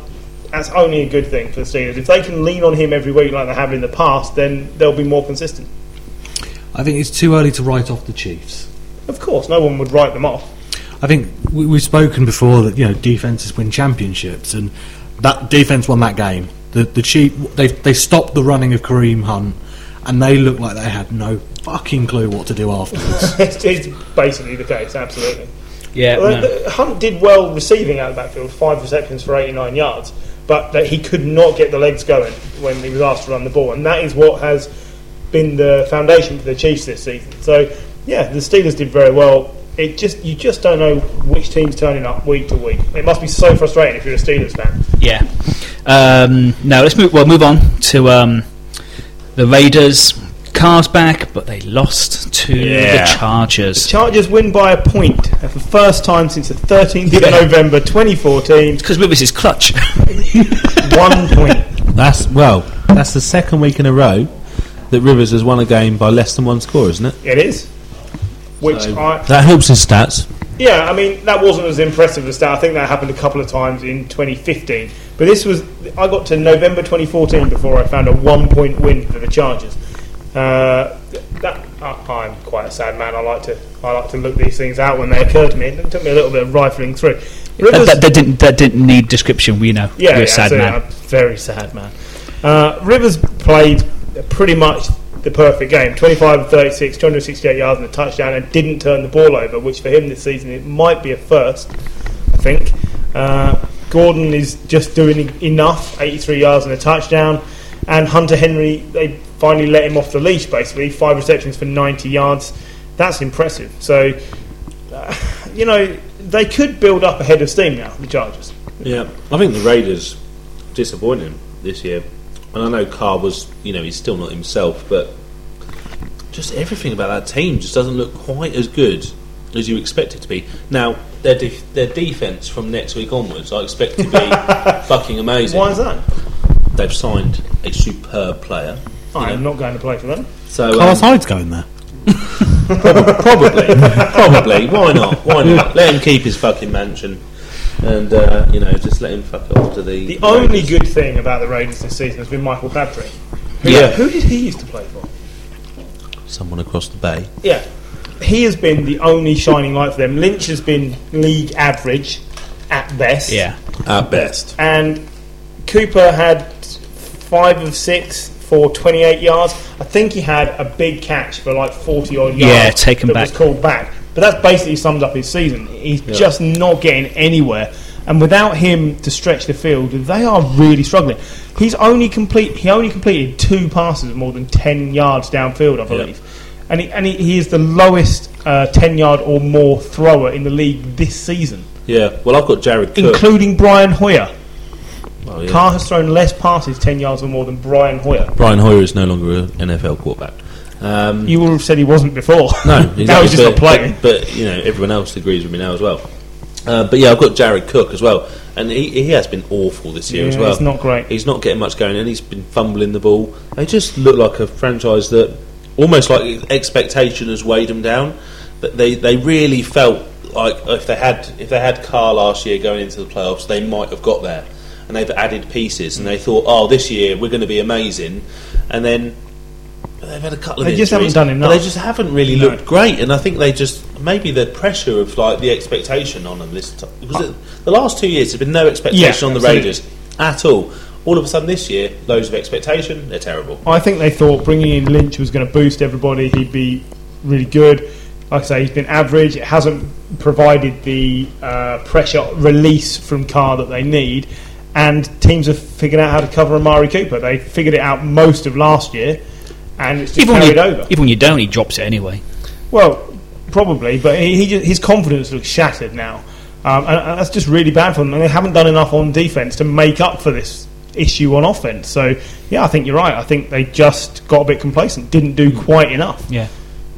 that's only a good thing for the Steelers. If they can lean on him every week like they have in the past, then they'll be more consistent. I think it's too early to write off the Chiefs. Of course, no one would write them off. I think we, we've spoken before that, you know, defences win championships, and that defence won that game. The the Chief, they they stopped the running of Kareem Hunt, and they looked like they had no fucking clue what to do afterwards. it's, it's basically the case, absolutely. Yeah, well, no. Hunt did well receiving out of the backfield, five receptions for eighty-nine yards, but that he could not get the legs going when he was asked to run the ball, and that is what has been the foundation for the Chiefs this season. So, yeah, the Steelers did very well. It just you just don't know which team's turning up week to week. It must be so frustrating if you're a Steelers fan. Yeah. Um, no, let's move. Well, move on to. Um, The Raiders, Carr's back, but they lost to yeah. the Chargers. The Chargers win by a point for the first time since the thirteenth yeah. of November twenty fourteen. It's because Rivers is clutch. One point. That's well, that's the second week in a row that Rivers has won a game by less than one score, isn't it? It is. Which so, I, that helps his stats. Yeah, I mean, that wasn't as impressive as that. I think that happened a couple of times in twenty fifteen. But this was... I got to November twenty fourteen before I found a one-point win for the Chargers. Uh, that, uh, I'm quite a sad man. I like to I like to look these things out when they occur to me. It took me a little bit of rifling through. Rivers, that, that, that, didn't, that didn't need description, we know. Yeah, You're yeah, a sad so, man. Yeah, very sad man. Uh, Rivers played pretty much... the perfect game, twenty-five and thirty-six, two hundred sixty-eight yards and a touchdown, and didn't turn the ball over, which for him this season it might be a first, I think. uh, Gordon is just doing enough, eighty-three yards and a touchdown, and Hunter Henry, they finally let him off the leash basically, five receptions for ninety yards. That's impressive. So uh, you know, they could build up a head of steam now, the Chargers. Yeah, I think the Raiders disappointed him this year. And I know Carr was, you know, he's still not himself, but just everything about that team just doesn't look quite as good as you expect it to be. Now, their de- their defence from next week onwards, I expect to be fucking amazing. Why is that? They've signed a superb player. I am know. not going to play for them. So Carl's um, Hyde's going there. probably, probably, probably. Why not? Why not? Let him keep his fucking mansion. And, uh, you know, just let him fuck off to the... The only Raiders. Good thing about the Raiders this season has been Michael Crabtree. Who, yeah. Who did he used to play for? Someone across the bay. Yeah. he has been the only shining light for them. Lynch has been league average at best. Yeah, at best. And Cooper had five of six for twenty-eight yards. I think he had a big catch for like forty odd yards. Yeah, taken back. That was called back. But that's basically summed up his season. He's yeah. just not getting anywhere. And without him to stretch the field, they are really struggling. He's only complete. He only completed two passes of more than ten yards downfield, I believe. Yep. And he, and he, he is the lowest uh, ten-yard or more thrower in the league this season. Yeah. Well, I've got Jared Cook, including Brian Hoyer. Oh, yeah. Carr has thrown less passes ten yards or more than Brian Hoyer. Brian Hoyer is no longer an N F L quarterback. Um, you would have said he wasn't before. No, exactly. Now he's just but, not playing. But, but you know, everyone else agrees with me now as well. Uh, but yeah, I've got Jared Cook as well, and he, he has been awful this year yeah, as well. He's not great. He's not getting much going, and he's been fumbling the ball. They just look like a franchise that almost like expectation has weighed them down. But they, they really felt like if they had if they had Carr last year going into the playoffs, they might have got there. And they've added pieces, and they thought, oh, this year we're going to be amazing, and then. They've had a couple of they injuries. They just haven't done enough. They just haven't really no. looked great, and I think they just maybe the pressure of like the expectation on them this time. Because it, the last two years there's been no expectation yeah, on the absolutely. Raiders at all. All of a sudden this year, loads of expectation. They're terrible. I think they thought bringing in Lynch was going to boost everybody. He'd be really good. Like I say, he's been average. It hasn't provided the uh, pressure release from Carr that they need, and teams have figured out how to cover Amari Cooper. They figured it out most of last year. And it's just even carried when you, over. Even when you don't, he drops it anyway. Well, probably, but he, he just, his confidence looks shattered now. Um, and, and that's just really bad for them. And they haven't done enough on defence to make up for this issue on offence. So, yeah, I think you're right. I think they just got a bit complacent, didn't do quite enough. Yeah.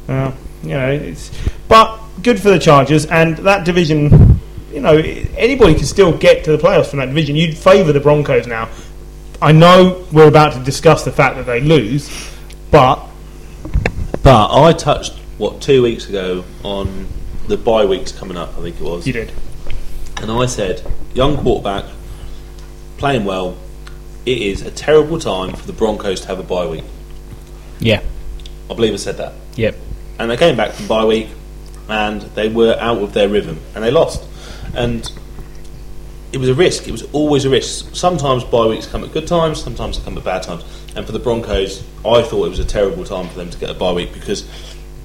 Uh, you know, it's, but good for the Chargers. And that division, you know, anybody can still get to the playoffs from that division. You'd favour the Broncos now. I know we're about to discuss the fact that they lose. But but I touched, what, two weeks ago on the bye weeks coming up, I think it was. You did. And I said, young quarterback, playing well, it is a terrible time for the Broncos to have a bye week. Yeah. I believe I said that. Yep. And they came back from bye week, and they were out of their rhythm, and they lost. And it was a risk. It was always a risk. Sometimes bye weeks come at good times, sometimes they come at bad times. And for the Broncos, I thought it was a terrible time for them to get a bye week because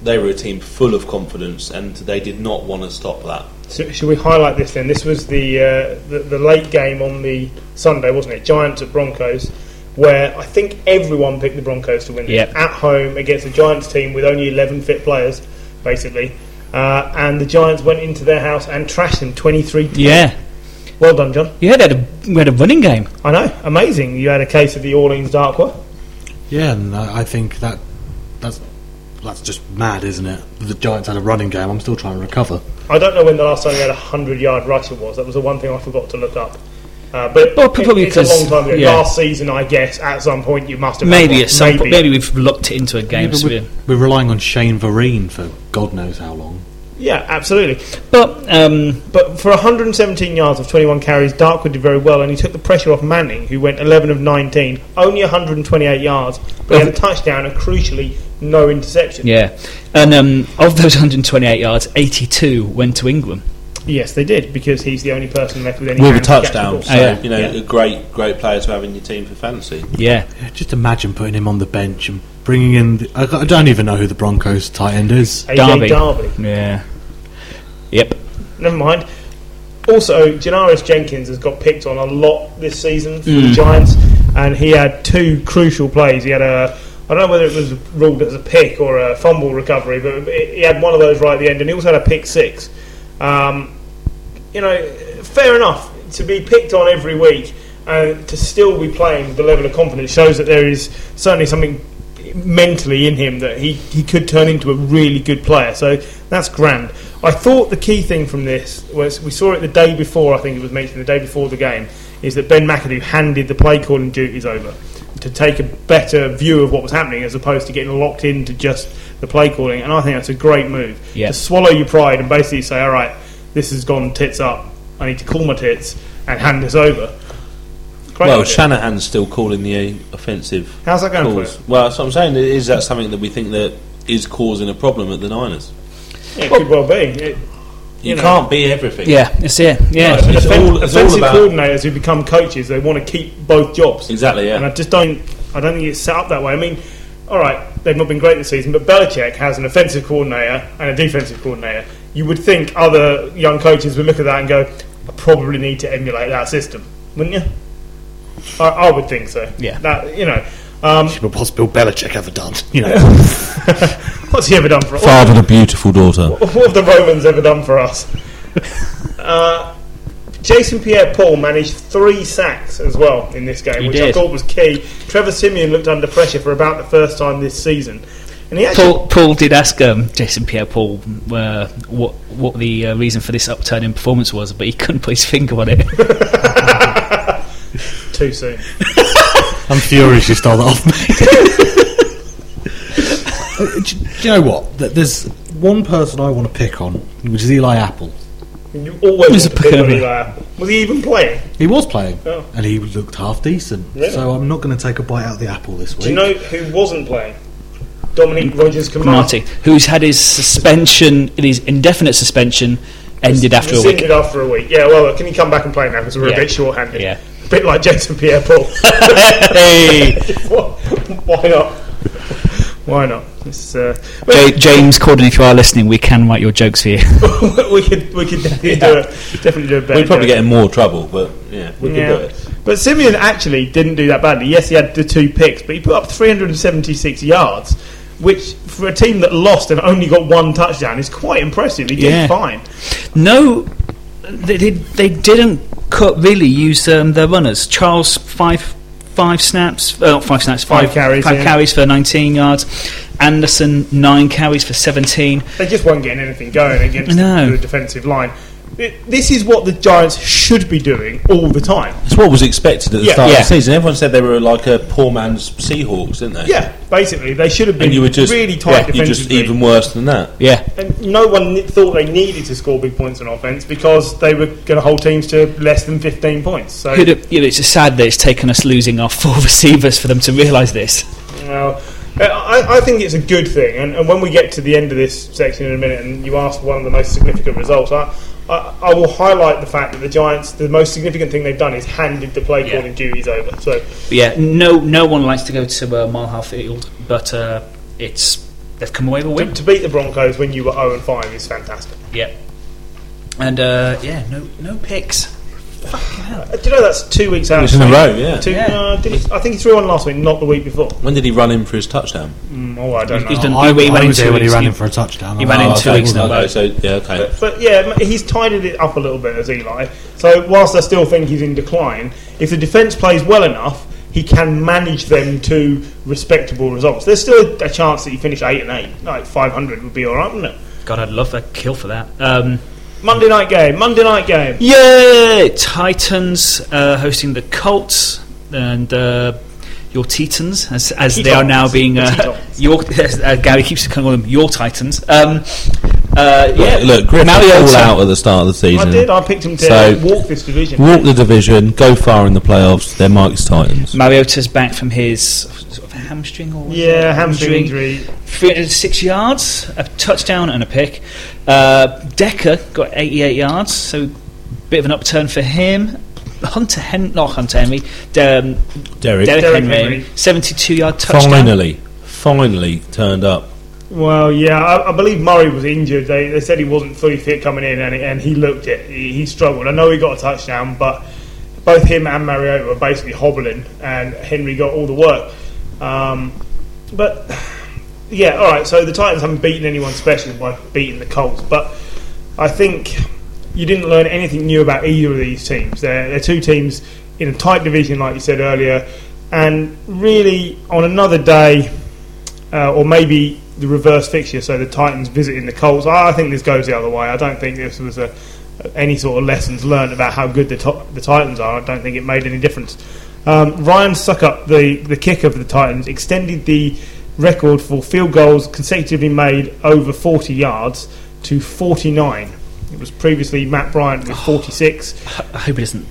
they were a team full of confidence and they did not want to stop that. So, should we highlight this then? This was the, uh, the the late game on the Sunday, wasn't it? Giants at Broncos, where I think everyone picked the Broncos to win. Yep. At home against a Giants team with only eleven fit players, basically. Uh, and the Giants went into their house and trashed them twenty-three to ten. Yeah. Well done, John. Yeah, they had a, we had a running game. I know, amazing. You had a case of the Orleans Darkwa. Yeah, and I think that that's that's just mad, isn't it? The Giants had a running game. I'm still trying to recover. I don't know when the last time they had a hundred-yard rusher was. That was the one thing I forgot to look up. Uh, but well, probably it, it's a long time ago. Yeah. Last season, I guess, at some point you must have. Maybe had one. At some maybe. point, maybe we've locked it into a game. Yeah, we're, we're relying on Shane Vereen for God knows how long. Yeah, absolutely. But um, but for one hundred seventeen yards of twenty-one carries, Darkwood did very well, and he took the pressure off Manning, who went eleven of nineteen, only one hundred twenty-eight yards, but he had a touchdown and, crucially, no interception. Yeah, and um, of those one hundred twenty-eight yards, eighty-two went to Ingram. Yes, they did, because he's the only person left with any with a touchdown. So, oh, yeah. you know, yeah. a great, great player to have in your team for fantasy. Yeah. Just imagine putting him on the bench and bringing in... The, I don't even know who the Broncos tight end is. A J Darby. Darby. Yeah. Yep. Never mind. Also, Janoris Jenkins has got picked on a lot this season for mm. the Giants, and he had two crucial plays. He had a... I don't know whether it was ruled as a pick or a fumble recovery, but he had one of those right at the end, and he also had a pick six. Um... You know, fair enough to be picked on every week and to still be playing with the level of confidence shows that there is certainly something mentally in him that he, he could turn into a really good player. So that's grand. I thought the key thing from this was we saw it the day before. I think it was mentioned the day before the game is that Ben McAdoo handed the play calling duties over to take a better view of what was happening as opposed to getting locked into just the play calling. And I think that's a great move yeah. to swallow your pride and basically say, all right. This has gone tits up. I need to call my tits and hand this over. Great well, idea. Shanahan's still calling the offensive. How's that going calls. For you? Well, that's what I'm saying. Is that something that we think that is causing a problem at the Niners? It well, could well be. It, you you know. Can't be everything. Yeah, it's it. Yeah, no, it's, it's all, it's offensive all about coordinators who become coaches. They want to keep both jobs. Exactly. Yeah, and I just don't. I don't think it's set up that way. I mean, all right, they've not been great this season, but Belichick has an offensive coordinator and a defensive coordinator. You would think other young coaches would look at that and go, "I probably need to emulate that system," wouldn't you? I, I would think so. Yeah. That you know. Um, what's Bill Belichick ever done? You know, what's he ever done for us? Fathered a beautiful daughter. What, what have the Romans ever done for us? uh, Jason Pierre-Paul managed three sacks as well in this game, he which did. I thought was key. Trevor Siemian looked under pressure for about the first time this season, and he actually Paul, Paul did ask um, Jason Pierre-Paul uh, what what the uh, reason for this upturn in performance was, but he couldn't put his finger on it. Too soon. I'm furious you stole that off me. do, do you know what? There's one person I want to pick on, which is Eli Apple. You always was want to pick on Eli Apple. Was he even playing? He was playing, oh. and he looked half decent. Really? So I'm not going to take a bite out of the apple this week. Do you know who wasn't playing? Dominique Rodgers-Cromartie, who's had his suspension, his indefinite suspension, ended after a week. Ended after a week. Yeah. Well, look, can he come back and play now? Because we're yeah. a bit short-handed. Yeah. A bit like Jason Pierre-Paul. Hey, why not? Why not? It's, uh, J- James Corden, if you are listening, we can write your jokes for you. we could, we could definitely yeah. do it. Definitely do it better. We'd probably joke. Get in more trouble, but yeah, we yeah. could do it. But Simeon actually didn't do that badly. Yes, he had the two picks, but he put up three hundred seventy-six yards, which for a team that lost and only got one touchdown is quite impressive. He did yeah. fine. No, they did, they didn't. Cut really use um, their runners. Charles five five snaps, uh, not five snaps, five, five carries, five yeah. carries for nineteen yards. Anderson nine carries for seventeen. They just weren't getting anything going against no. the defensive line. It, this is what the Giants should be doing all the time. It's what was expected at the yeah. start yeah. of the season. Everyone said they were like a poor man's Seahawks, didn't they? Yeah, basically they should have been. And you were just, really tight yeah, defensively. You're just even worse than that. Yeah, and no one thought they needed to score big points on offense because they were going to hold teams to less than fifteen points. So you know, it's sad that it's taken us losing our four receivers for them to realise this. Well, I, I think it's a good thing, and, and when we get to the end of this section in a minute, and you asked one of the most significant results. I, I, I will highlight the fact that the Giants, the most significant thing they've done is handed the play calling yeah. duties over. So yeah, no, no one likes to go to uh, Mile High Field, but uh, it's they've come away with a win. To, to beat the Broncos when you were zero and five is fantastic. Yeah, and uh, yeah, no, no picks. Fucking hell! Do you know that's two weeks out? It's in a row, yeah. Two, yeah. Uh, did he, I think he threw one last week, not the week before. When did he run in for his touchdown? Mm, oh, I don't he's know. Done, I, he, he I ran was there when he ran in for a touchdown. He ran oh, in two okay, weeks now, though. So yeah, okay. But, but yeah, he's tidied it up a little bit as Eli. So whilst I still think he's in decline, if the defence plays well enough, he can manage them to respectable results. There's still a chance that he finish eight and eight, like five hundred would be all right, wouldn't it? God, I'd love a kill for that. Um, Monday night game, Monday night game. Yay! Titans uh, hosting the Colts and uh, your Tetons, as, as they are now being. Uh, your uh, Gary keeps calling them your Titans. Um, uh, yeah, look, Griffin all out at the start of the season. I did, I picked him to so, walk this division. Walk the division, go far in the playoffs, they're Mike's Titans. Mariota's back from his sort of hamstring or Yeah, hamstring injury. three hundred six yards, a touchdown and a pick. Uh, Decker got eighty-eight yards, so a bit of an upturn for him. Hunter Henry, not Hunter Henry, De- um, Derek, Derek, Derek Henry, seventy-two yard touchdown. Finally, finally turned up. Well, yeah, I, I believe Murray was injured. They, they said he wasn't fully fit coming in, and, and he looked it. He, he struggled. I know he got a touchdown, but both him and Mariota were basically hobbling, and Henry got all the work. Um, but yeah, all right. So the Titans haven't beaten anyone special by beating the Colts, but I think you didn't learn anything new about either of these teams. They're, they're two teams in a tight division, like you said earlier, and really on another day, uh, or maybe the reverse fixture, so the Titans visiting the Colts. I think this goes the other way. I don't think this was a, any sort of lessons learned about how good the, to- the Titans are. I don't think it made any difference. Um, Ryan Suckup, the, the kicker for the Titans, extended the record for field goals consecutively made over forty yards to forty-nine. It was previously Matt Bryant with forty-six. I hope it doesn't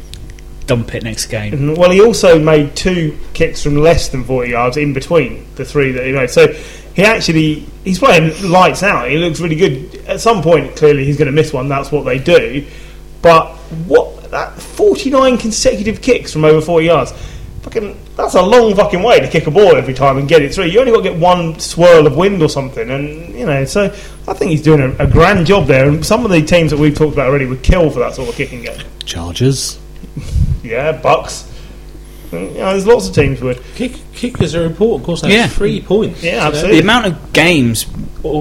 dump it next game. Well, he also made two kicks from less than forty yards in between the three that he made. So he actually he's playing lights out. He looks really good. At some point, clearly he's going to miss one. That's what they do. But what that forty-nine consecutive kicks from over forty yards. Fucking, that's a long fucking way to kick a ball every time and get it through. You only got to get one swirl of wind or something, and you know. So I think he's doing a, a grand job there. And some of the teams that we've talked about already would kill for that sort of kicking game. Chargers, yeah, Bucks. You know, there's lots of teams who would kick, kickers are important. Of course, they have yeah. three points. Yeah, so absolutely. The amount of games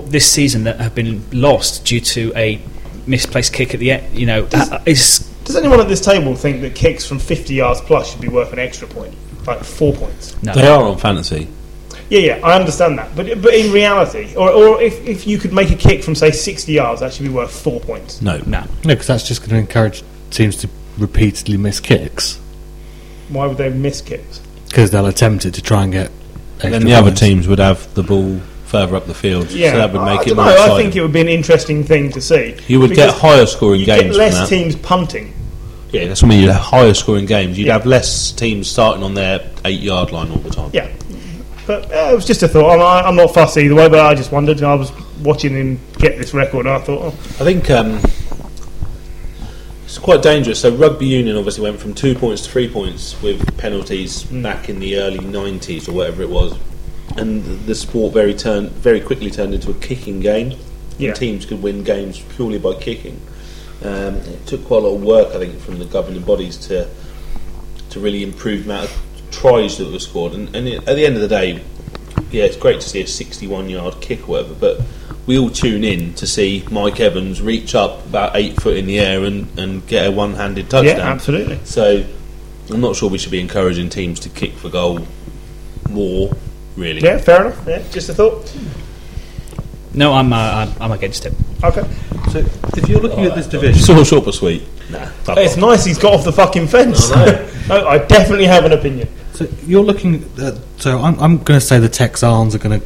this season that have been lost due to a misplaced kick at the end, you know, does, uh, is. Does anyone at this table think that kicks from fifty yards plus should be worth an extra point, like four points? No. They are on fantasy. Yeah, yeah, I understand that, but but in reality, or or if, if you could make a kick from say sixty yards, that should be worth four points. No, no, no, because that's just going to encourage teams to repeatedly miss kicks. Why would they miss kicks? Because they'll attempt it to try and get. And then the points. Other teams would have the ball further up the field, yeah. so that would make I, I it more exciting. I think it would be an interesting thing to see. You would get higher scoring you'd games. You'd get less from that. Teams punting. Yeah, that's what I mean. You'd have higher scoring games. You'd yeah. have less teams starting on their eight yard line all the time. Yeah, but uh, it was just a thought. I'm, I, I'm not fussy either way, but I just wondered. I was watching him get this record, and I thought, oh. I think um, it's quite dangerous. So rugby union obviously went from two points to three points with penalties mm. back in the early nineties or whatever it was. And the sport very turn very quickly turned into a kicking game. Yeah. And teams could win games purely by kicking. Um, it took quite a lot of work, I think, from the governing bodies to to really improve the amount of tries that were scored. And, and it, at the end of the day, yeah, it's great to see a sixty-one-yard kick or whatever, but we all tune in to see Mike Evans reach up about eight foot in the air and, and get a one-handed touchdown. Yeah, absolutely. So I'm not sure we should be encouraging teams to kick for goal more. Really? Yeah, fair enough. Yeah, just a thought. No, I'm uh, I'm, I'm against it. Okay. So if you're looking oh, at this division, so short but sweet. Nah, hey, it's nice he's got off the fucking fence. I know. No, I definitely have an opinion. So you're looking at, so I'm I'm going to say the Texans are going to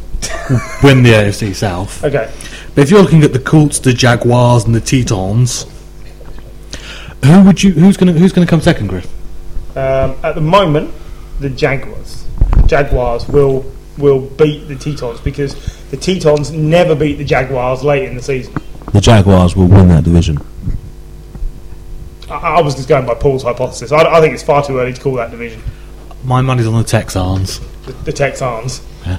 win the A F C South. Okay. But if you're looking at the Colts, the Jaguars, and the Tetons, who would you who's going to who's going to come second, Griff? Um, at the moment, the Jaguars. Jaguars will. will beat the Tetons because the Tetons never beat the Jaguars late in the season. The Jaguars will win that division. I, I was just going by Paul's hypothesis. I, I think it's far too early to call that division. My money's on the Texans. The, the Texans. Yeah.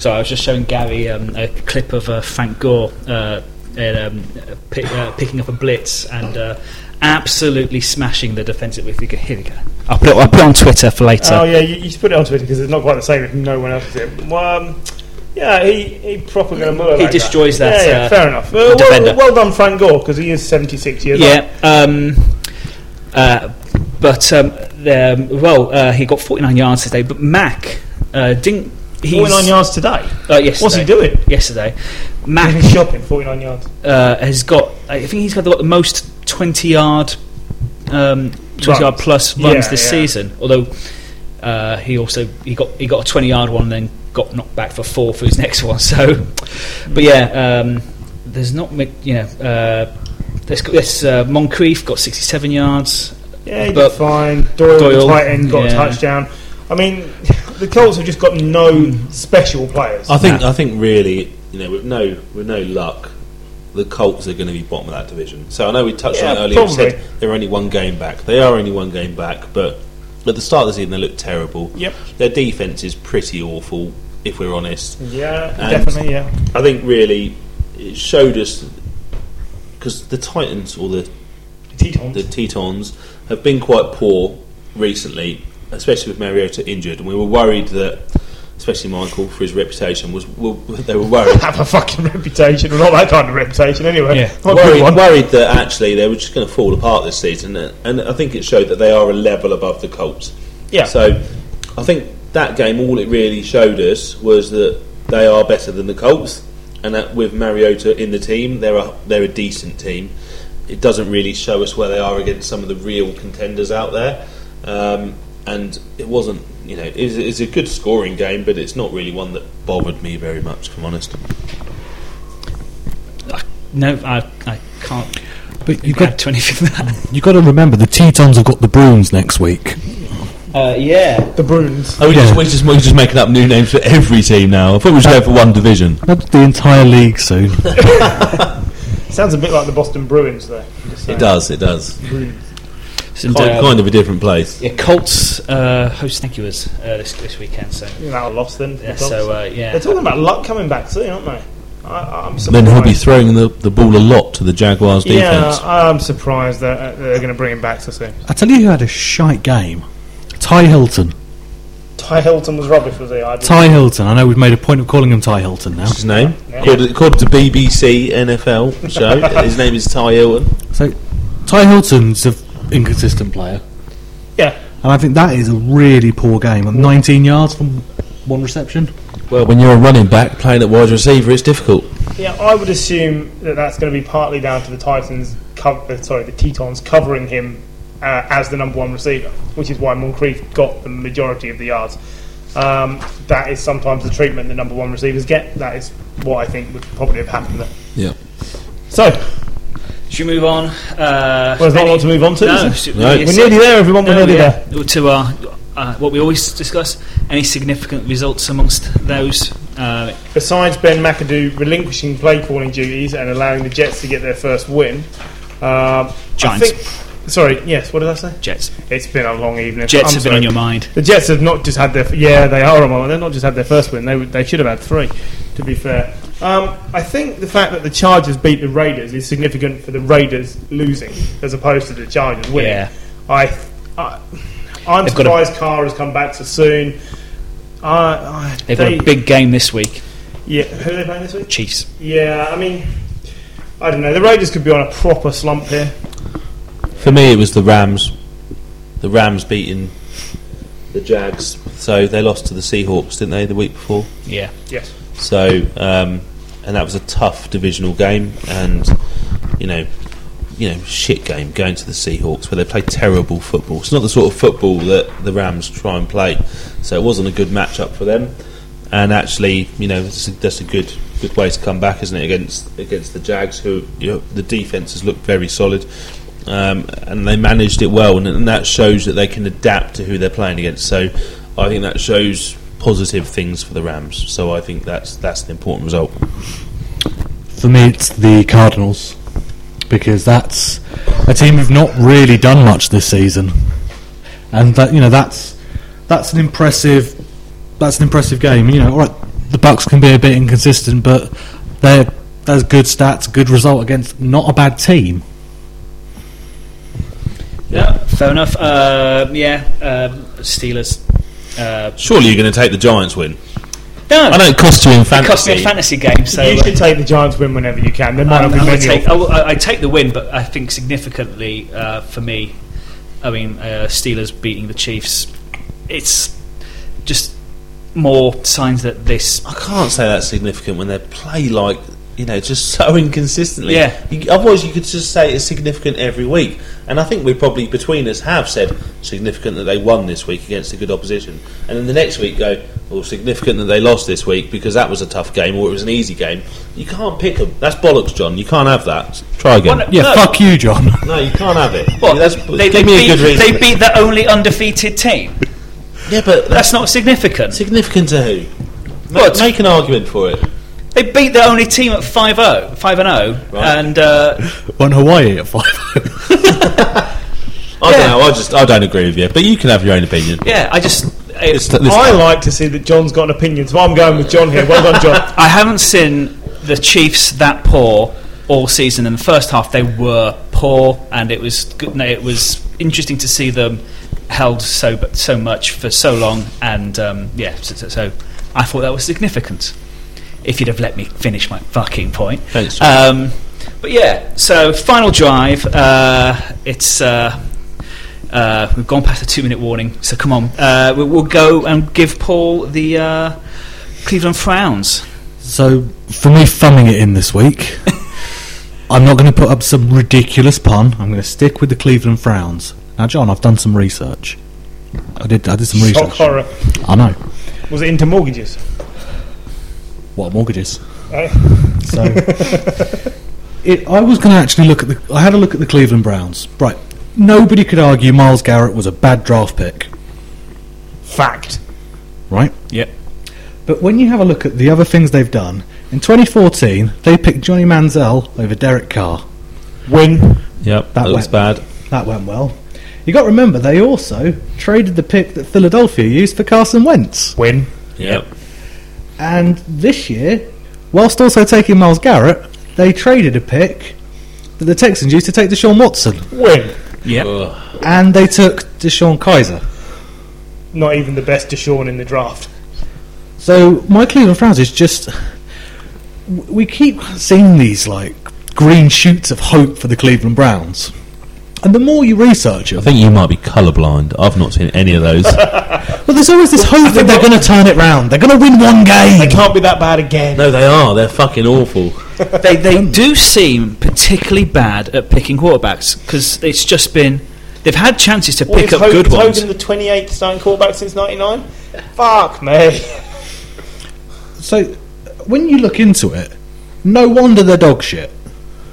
So I was just showing Gary um, a clip of uh, Frank Gore uh, and, um, pick, uh, picking up a blitz and uh, absolutely smashing the defensive. If we could, here we go. I'll put, it, I'll put it on Twitter for later. Oh yeah, you, you should put it on Twitter because it's not quite the same if no one else is it. Well, um, yeah, he he proper going to He like destroys that. that yeah, yeah uh, fair enough. Well, well, well done, Frank Gore, because he is seventy-six years yeah, old. Yeah, um, uh, but um, um, well, uh, he got forty-nine yards today. But Mac uh, didn't. He's, forty-nine yards today. Uh, yesterday. What's he doing? Yesterday, Mac he's shopping. forty-nine yards. Uh, has got. I think he's got the, the most twenty-yard. Um, twenty-yard plus runs yeah, this yeah. season. Although uh, he also he got he got a twenty-yard one, and then got knocked back for four for his next one. So, but yeah, um, there's not you know uh, there's, there's uh, Moncrief got sixty-seven yards. Yeah, he did fine. Doyle, Doyle tight end got yeah. a touchdown. I mean, the Colts have just got no mm. special players. I think nah. I think really you know with no with no luck. The Colts are going to be bottom of that division. So I know we touched yeah, on it earlier. We said they're only one game back. They are only one game back, but at the start of the season they looked terrible. Yep. Their defence is pretty awful, if we're honest. Yeah, and definitely, yeah. I think really it showed us, because the Titans or the Tetons. the Tetons have been quite poor recently, especially with Mariota injured, and we were worried that especially Michael, for his reputation, was well, they were worried. Have a fucking reputation, well, not that kind of reputation, anyway. Yeah. Worried, worried that actually they were just going to fall apart this season, and I think it showed that they are a level above the Colts. Yeah. So I think that game, all it really showed us was that they are better than the Colts, and that with Mariota in the team, they're a, they're a decent team. It doesn't really show us where they are against some of the real contenders out there. Um, And it wasn't, you know, it's it's a good scoring game, but it's not really one that bothered me very much, if I'm honest. I, no, I I can't. But you've got to remember the Tetons have got the Bruins next week. Uh, yeah. The Bruins. Oh, we, yeah. just, we just, we're just making up new names for every team now. I thought we should go for one division. That's the entire league soon. Sounds a bit like the Boston Bruins, though. It does, it does. Bruins. Kind, uh, kind of a different place. Yeah, Colts uh, host Steelers uh, this, this weekend. So yeah, that'll loss then. Yeah, so uh, yeah, they're talking about Luck coming back soon, aren't they? I, I'm then he'll be throwing the, the ball a lot to the Jaguars yeah, defense. Yeah, I'm surprised that they're going to bring him back so soon. I tell you, who had a shite game? Ty Hilton. Ty Hilton was rubbish, was he? I Ty Hilton. I know we've made a point of calling him Ty Hilton now. What's his name? Yeah. Called, called to B B C N F L show. His name is Ty Hilton. So Ty Hilton's a inconsistent player. Yeah. And I think that is a really poor game. nineteen yards from one reception. Well, when you're a running back playing at wide receiver, it's difficult. Yeah, I would assume that that's going to be partly down to the Titans, co- sorry, the Tetons covering him uh, as the number one receiver, which is why Moncrief got the majority of the yards. Um, that is sometimes the treatment the number one receivers get. That is what I think would probably have happened there. Yeah. So, should we move on? Uh, well, there's not a lot to move on to. No, is it? No. We're nearly there, everyone. We're no, nearly yeah. there. To our, uh, what we always discuss, any significant results amongst those? Uh, Besides Ben McAdoo relinquishing play calling duties and allowing the Jets to get their first win. Uh, Giants. I think, sorry, yes, what did I say? Jets. It's been a long evening. Jets I'm have sorry. been on your mind. The Jets have not just had their... Yeah, they are on my mind. They've not just had their first win. They, they should have had three, to be fair. Um, I think the fact that the Chargers beat the Raiders is significant for the Raiders losing as opposed to the Chargers winning. Yeah. I, I, I'm They've surprised a, Carr has come back so soon. Uh, uh, They've they, got a big game this week. Yeah, who are they playing this week? Chiefs. Yeah, I mean, I don't know. The Raiders could be on a proper slump here. For me, it was the Rams. The Rams beating the Jags. So they lost to the Seahawks, didn't they, the week before? Yeah. Yes. So, um, and that was a tough divisional game, and you know, you know, shit game going to the Seahawks where they play terrible football. It's not the sort of football that the Rams try and play, so it wasn't a good matchup for them. And actually, you know, that's a, that's a good good way to come back, isn't it? Against against the Jags, who you know, the defense has looked very solid, um, and they managed it well, and, and that shows that they can adapt to who they're playing against. So, I think that shows positive things for the Rams, so I think that's that's an important result. For me, it's the Cardinals, because that's a team who've not really done much this season, and that you know that's that's an impressive that's an impressive game. You know, all right, the Bucks can be a bit inconsistent, but they're that's good stats, good result against not a bad team. Yeah, yeah fair enough. Uh, yeah, um, Steelers. Uh, Surely you're going to take the Giants win. No, I know it costs you in fantasy. It costs me a fantasy game. So you should take the Giants win whenever you can. There might um, not be many. Take, I, will, I take the win, but I think significantly uh, for me, I mean, uh, Steelers beating the Chiefs. It's just more signs that this. I can't say that's significant when they play like you know just so inconsistently. Yeah. You, otherwise, you could just say it's significant every week. And I think we probably, between us, have said significant that they won this week against a good opposition. And then the next week go, well, significant that they lost this week because that was a tough game or it was an easy game. You can't pick them. That's bollocks, John. You can't have that. Try again. Well, no, yeah, no. Fuck you, John. No, you can't have it. Well, that's, they, give they me beat, a good reason. They beat the only undefeated team. Yeah, but... That's, that's not significant. Significant to who? What? Make an argument for it. They beat their only team at five oh, five and oh, right. and uh, on Hawaii at five oh. I yeah. don't know. I just I don't agree with you, but you can have your own opinion. Yeah, I just it, it's, it's, I like to see that John's got an opinion, so I'm going with John here. Well done, John. I haven't seen the Chiefs that poor all season. In the first half, they were poor, and it was good. No, it was interesting to see them held so so much for so long, and um, yeah, so, so, so I thought that was significant. If you'd have let me finish my fucking point. Thanks, um, but yeah, so final drive. Uh, it's uh, uh, we've gone past the two-minute warning, so come on. Uh, we, we'll go and give Paul the uh, Cleveland Frowns. So for me, thumbing it in this week, I'm not going to put up some ridiculous pun. I'm going to stick with the Cleveland Frowns. Now, John, I've done some research. I did. I did some research. Shock horror. I know. Was it into mortgages? What mortgages? Uh. So, it, I was going to actually look at the. I had a look at the Cleveland Browns. Right, nobody could argue Myles Garrett was a bad draft pick. fact. Right? Yep. But when you have a look at the other things they've done, in twenty fourteen, they picked Johnny Manziel over Derek Carr. Wing. Yep, that, that looks bad. That went well. You got to remember, they also traded the pick that Philadelphia used for Carson Wentz. Win. Yep. And this year, whilst also taking Myles Garrett, they traded a pick that the Texans used to take Deshaun Watson. Win. Yep. Ugh. And they took Deshaun Kaiser. Not even the best Deshaun in the draft. So, my Cleveland Browns is just... We keep seeing these, like, green shoots of hope for the Cleveland Browns. And the more you research it... I think you might be colourblind. I've not seen any of those. Well, there's always this hope that they're going to turn it round. They're going to win one game. They can't be that bad again. No, they are. They're fucking awful. They they do seem particularly bad at picking quarterbacks, because it's just been... They've had chances to well, pick up Hogan, good ones. Hogan the twenty-eighth starting quarterback since ninety-nine? Fuck me. So, when you look into it, no wonder they're dog shit.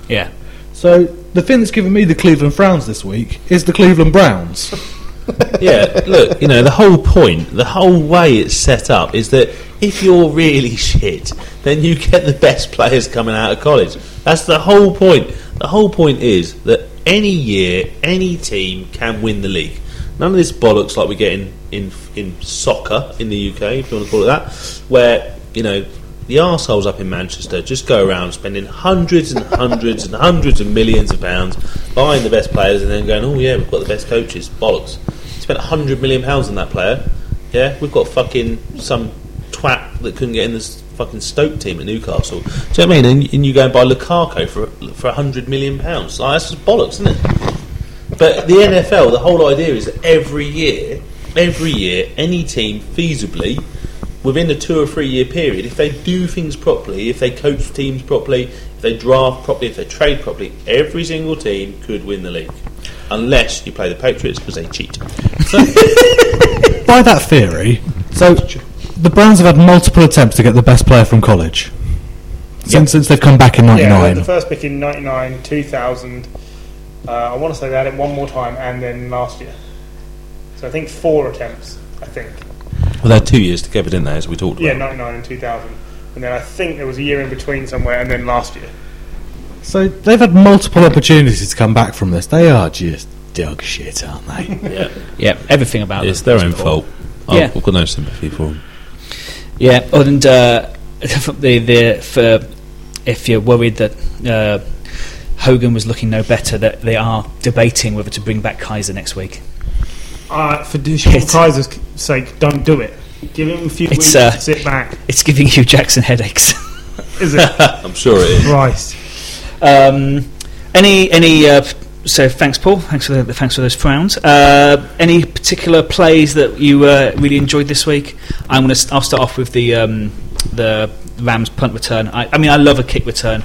Yeah. So... The thing that's given me the Cleveland frowns this week is the Cleveland Browns. Yeah, look, you know, the whole point, the whole way it's set up is that if you're really shit, then you get the best players coming out of college. That's the whole point. The whole point is that any year, any team can win the league. None of this bollocks like we get in, in, in soccer in the U K, if you want to call it that, where, you know... The arseholes up in Manchester just go around spending hundreds and hundreds and hundreds of millions of pounds buying the best players and then going, oh yeah, we've got the best coaches. Bollocks. Spent one hundred million pounds on that player. Yeah, we've got fucking some twat that couldn't get in this fucking Stoke team at Newcastle. Do you know what I mean? And, and you go and buy Lukaku for for one hundred million pounds. Like, that's just bollocks, isn't it? But the N F L, the whole idea is that every year, every year, any team feasibly... Within a two or three year period, if they do things properly, if they coach teams properly, if they draft properly, if they trade properly, every single team could win the league. Unless you play the Patriots because they cheat. So by that theory, so the Browns have had multiple attempts to get the best player from college since, yep. since they've come back in ninety-nine. Yeah, they had the first pick in ninety-nine, two thousand. Uh, I want to say they had it one more time and then last year. So I think four attempts, I think. Well, they had two years together, didn't they, as we talked about? Yeah, ninety-nine and two thousand. And then I think there was a year in between somewhere, and then last year. So they've had multiple opportunities to come back from this. They are just dog shit, aren't they? Yeah, yeah. Everything about them. It's their own fault. Oh, yeah. I've got no sympathy for them. Yeah, and uh, the, the, for, if you're worried that uh, Hogan was looking no better, that they are debating whether to bring back Kaiser next week. Uh, for Deshaun Kaiser's sake, don't do it. Give him a few it's, weeks uh, to sit back. It's giving Hugh Jackson headaches. Is it? I'm sure it is. Christ. Um, any, any, uh, so thanks, Paul. Thanks for the, thanks for those frowns. Uh, any particular plays that you uh, really enjoyed this week? I'm gonna. I'll start off with the um, the Rams punt return. I, I mean, I love a kick return.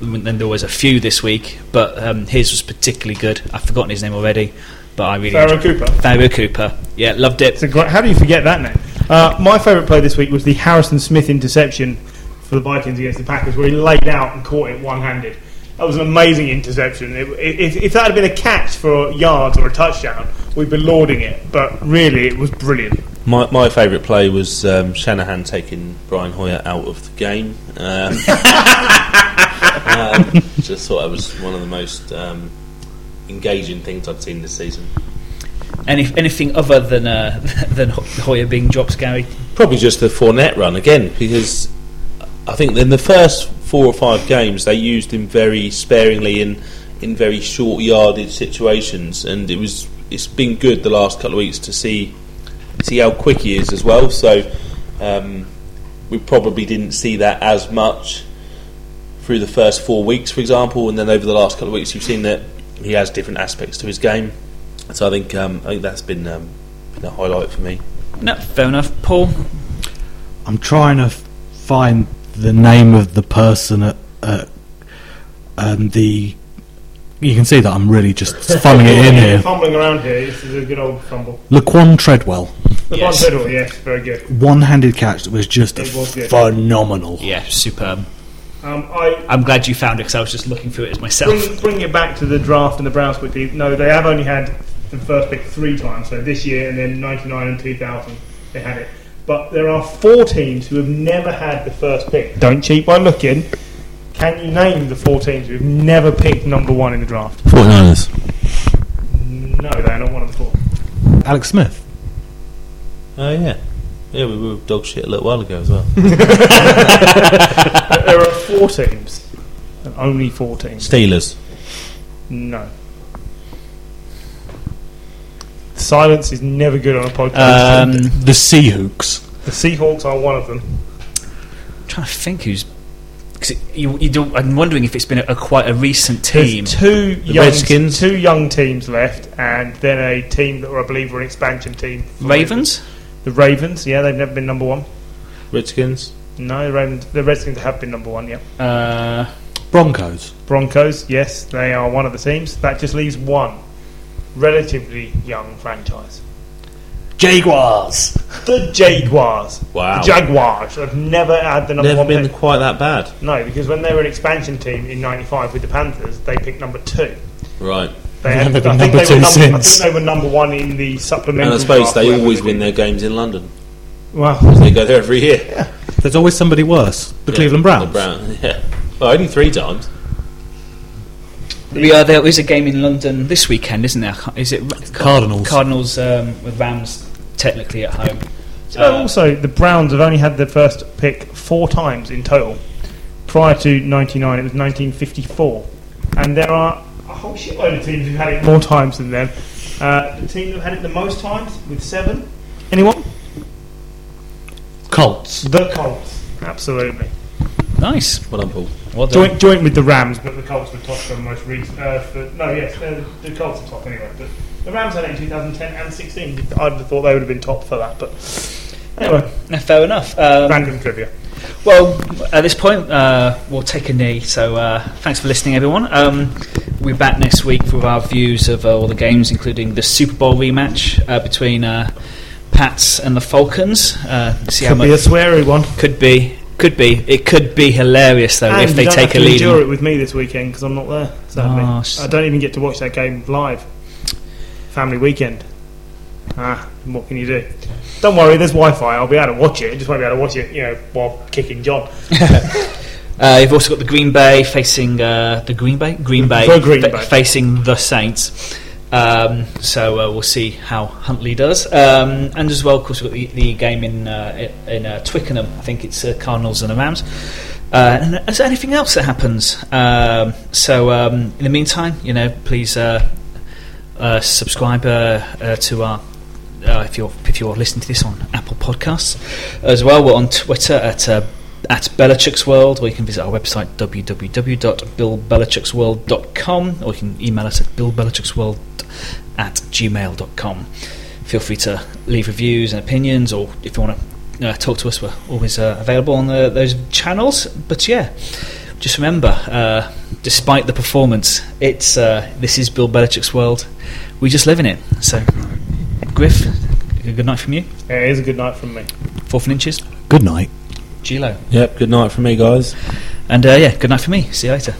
Then there was a few this week, but um, his was particularly good. I've forgotten his name already. But I really Pharaoh Cooper. Pharaoh Cooper. Yeah, loved it. Great, how do you forget that name? Uh, my favourite play this week was the Harrison Smith interception for the Vikings against the Packers, where he laid out and caught it one-handed. That was an amazing interception. It, if, if that had been a catch for yards or a touchdown, we'd be lauding it. But really, it was brilliant. My my favourite play was um, Shanahan taking Brian Hoyer out of the game. Um, uh, just thought it was one of the most... Um, engaging things I've seen this season. Any, anything other than uh, than Hoyer being dropped, Gary? Probably just the Fournette run again, because I think in the first four or five games they used him very sparingly in in very short yardage situations, and it was it's been good the last couple of weeks to see see how quick he is as well. So um, we probably didn't see that as much through the first four weeks, for example, and then over the last couple of weeks you've seen that. He has different aspects to his game, so I think um, I think that's been, um, been a highlight for me. No, fair enough, Paul. I'm trying to f- find the name of the person at uh, um, the. You can see that I'm really just fumbling it in here, fumbling around here. This is a good old fumble. Laquan Treadwell. Yes. Laquan Treadwell, yes, very good. One-handed catch that was just it was good. Phenomenal. Yeah, superb. Um, I, I'm glad you found it because I was just looking through it as myself. Bring, bring it back to the draft and the Browns quickly. No, they have only had the first pick three times, so this year and then ninety-nine and two thousand. they had it. But there are four teams who have never had the first pick. Don't cheat by looking. Can you name the four teams who have never picked number one in the draft? forty-niners. No, they're not one of the four. Alex Smith. Oh, yeah. Yeah, we were dog shit a little while ago as well. There are four teams. And only four teams. Steelers. No. Silence is never good on a podcast. Um, the Seahawks. The Seahawks are one of them. I'm trying to think who's. Cause it, you, you do, I'm wondering if it's been a, a quite a recent team. There's two the young, Redskins. Two young teams left, and then a team that I believe were an expansion team. Ravens? The Ravens, yeah, they've never been number one. Redskins? No, the, Ravens, the Redskins have been number one, yeah. Uh, Broncos? Broncos, yes, they are one of the teams. That just leaves one relatively young franchise. Jaguars. The Jaguars. Wow. The Jaguars have never had the number never one pick. Never been quite that bad. No, because when they were an expansion team in ninety-five with the Panthers, they picked number two. Right. They had, I, think they were number, I think they were number one in the supplementary. And I suppose they always win their games in London. Wow. Well, they go there every year. Yeah. There's always somebody worse. The yeah, Cleveland Browns. The Browns, yeah. Well, only three times. Yeah, there is a game in London this weekend, isn't there? Is it Cardinals? Cardinals um, with Rams technically at home. So uh, also, the Browns have only had their first pick four times in total. Prior to ninety-nine, it was nineteen fifty-four, and there are a whole shitload of teams who've had it more times than them. Uh, the team that had it the most times with seven. Anyone? Colts. The Colts. Absolutely. Nice. Well done, Paul. Well done. Joint, joint with the Rams, but the Colts were top for the most recent. Uh, for, no, yes, the Colts are top anyway. But the Rams had it in two thousand ten and sixteen. I'd have thought they would have been top for that, but anyway. No, fair enough. Um, Random trivia. Well, at this point, uh, we'll take a knee. So uh, thanks for listening, everyone. Um, we're back next week for our views of uh, all the games, including the Super Bowl rematch uh, between uh, Pats and the Falcons. Uh, see could how be much a sweary one. Could be. Could be. It could be hilarious though, and if they don't take have to a lead. Endure it with me this weekend because I'm not there. Sadly, oh, so I don't even get to watch that game live. Family weekend. Ah, what can you do? Don't worry, there's Wi-Fi. I'll be able to watch it. I just won't be able to watch it, you know, while kicking John. uh, you've also got the Green Bay facing uh, the Green Bay, Green Bay, the Green Bay. Fa- facing the Saints. Um, so uh, we'll see how Huntley does, um, and as well, of course, we've got the, the game in uh, in uh, Twickenham. I think it's uh, Cardinals and the Rams. Uh, and is there anything else that happens? Um, so um, in the meantime, you know, please uh, uh, subscribe uh, uh, to our. Uh, if you're if you're listening to this on Apple Podcasts, as well, we're on Twitter at. Uh, at Belichick's World, or you can visit our website w w w dot bill belichick's world dot com, or you can email us at bill belichick's world at gmail dot com. Feel free to leave reviews and opinions, or if you want to uh, talk to us, we're always uh, available on the, those channels. But yeah, just remember, uh, despite the performance, it's uh, this is Bill Belichick's World. We just live in it. So Griff, a good night from you. Yeah, it is a good night from me. Fourth and inches. Good night. Gilo. Yep, good night for me, guys. And uh, yeah, good night for me. See you later.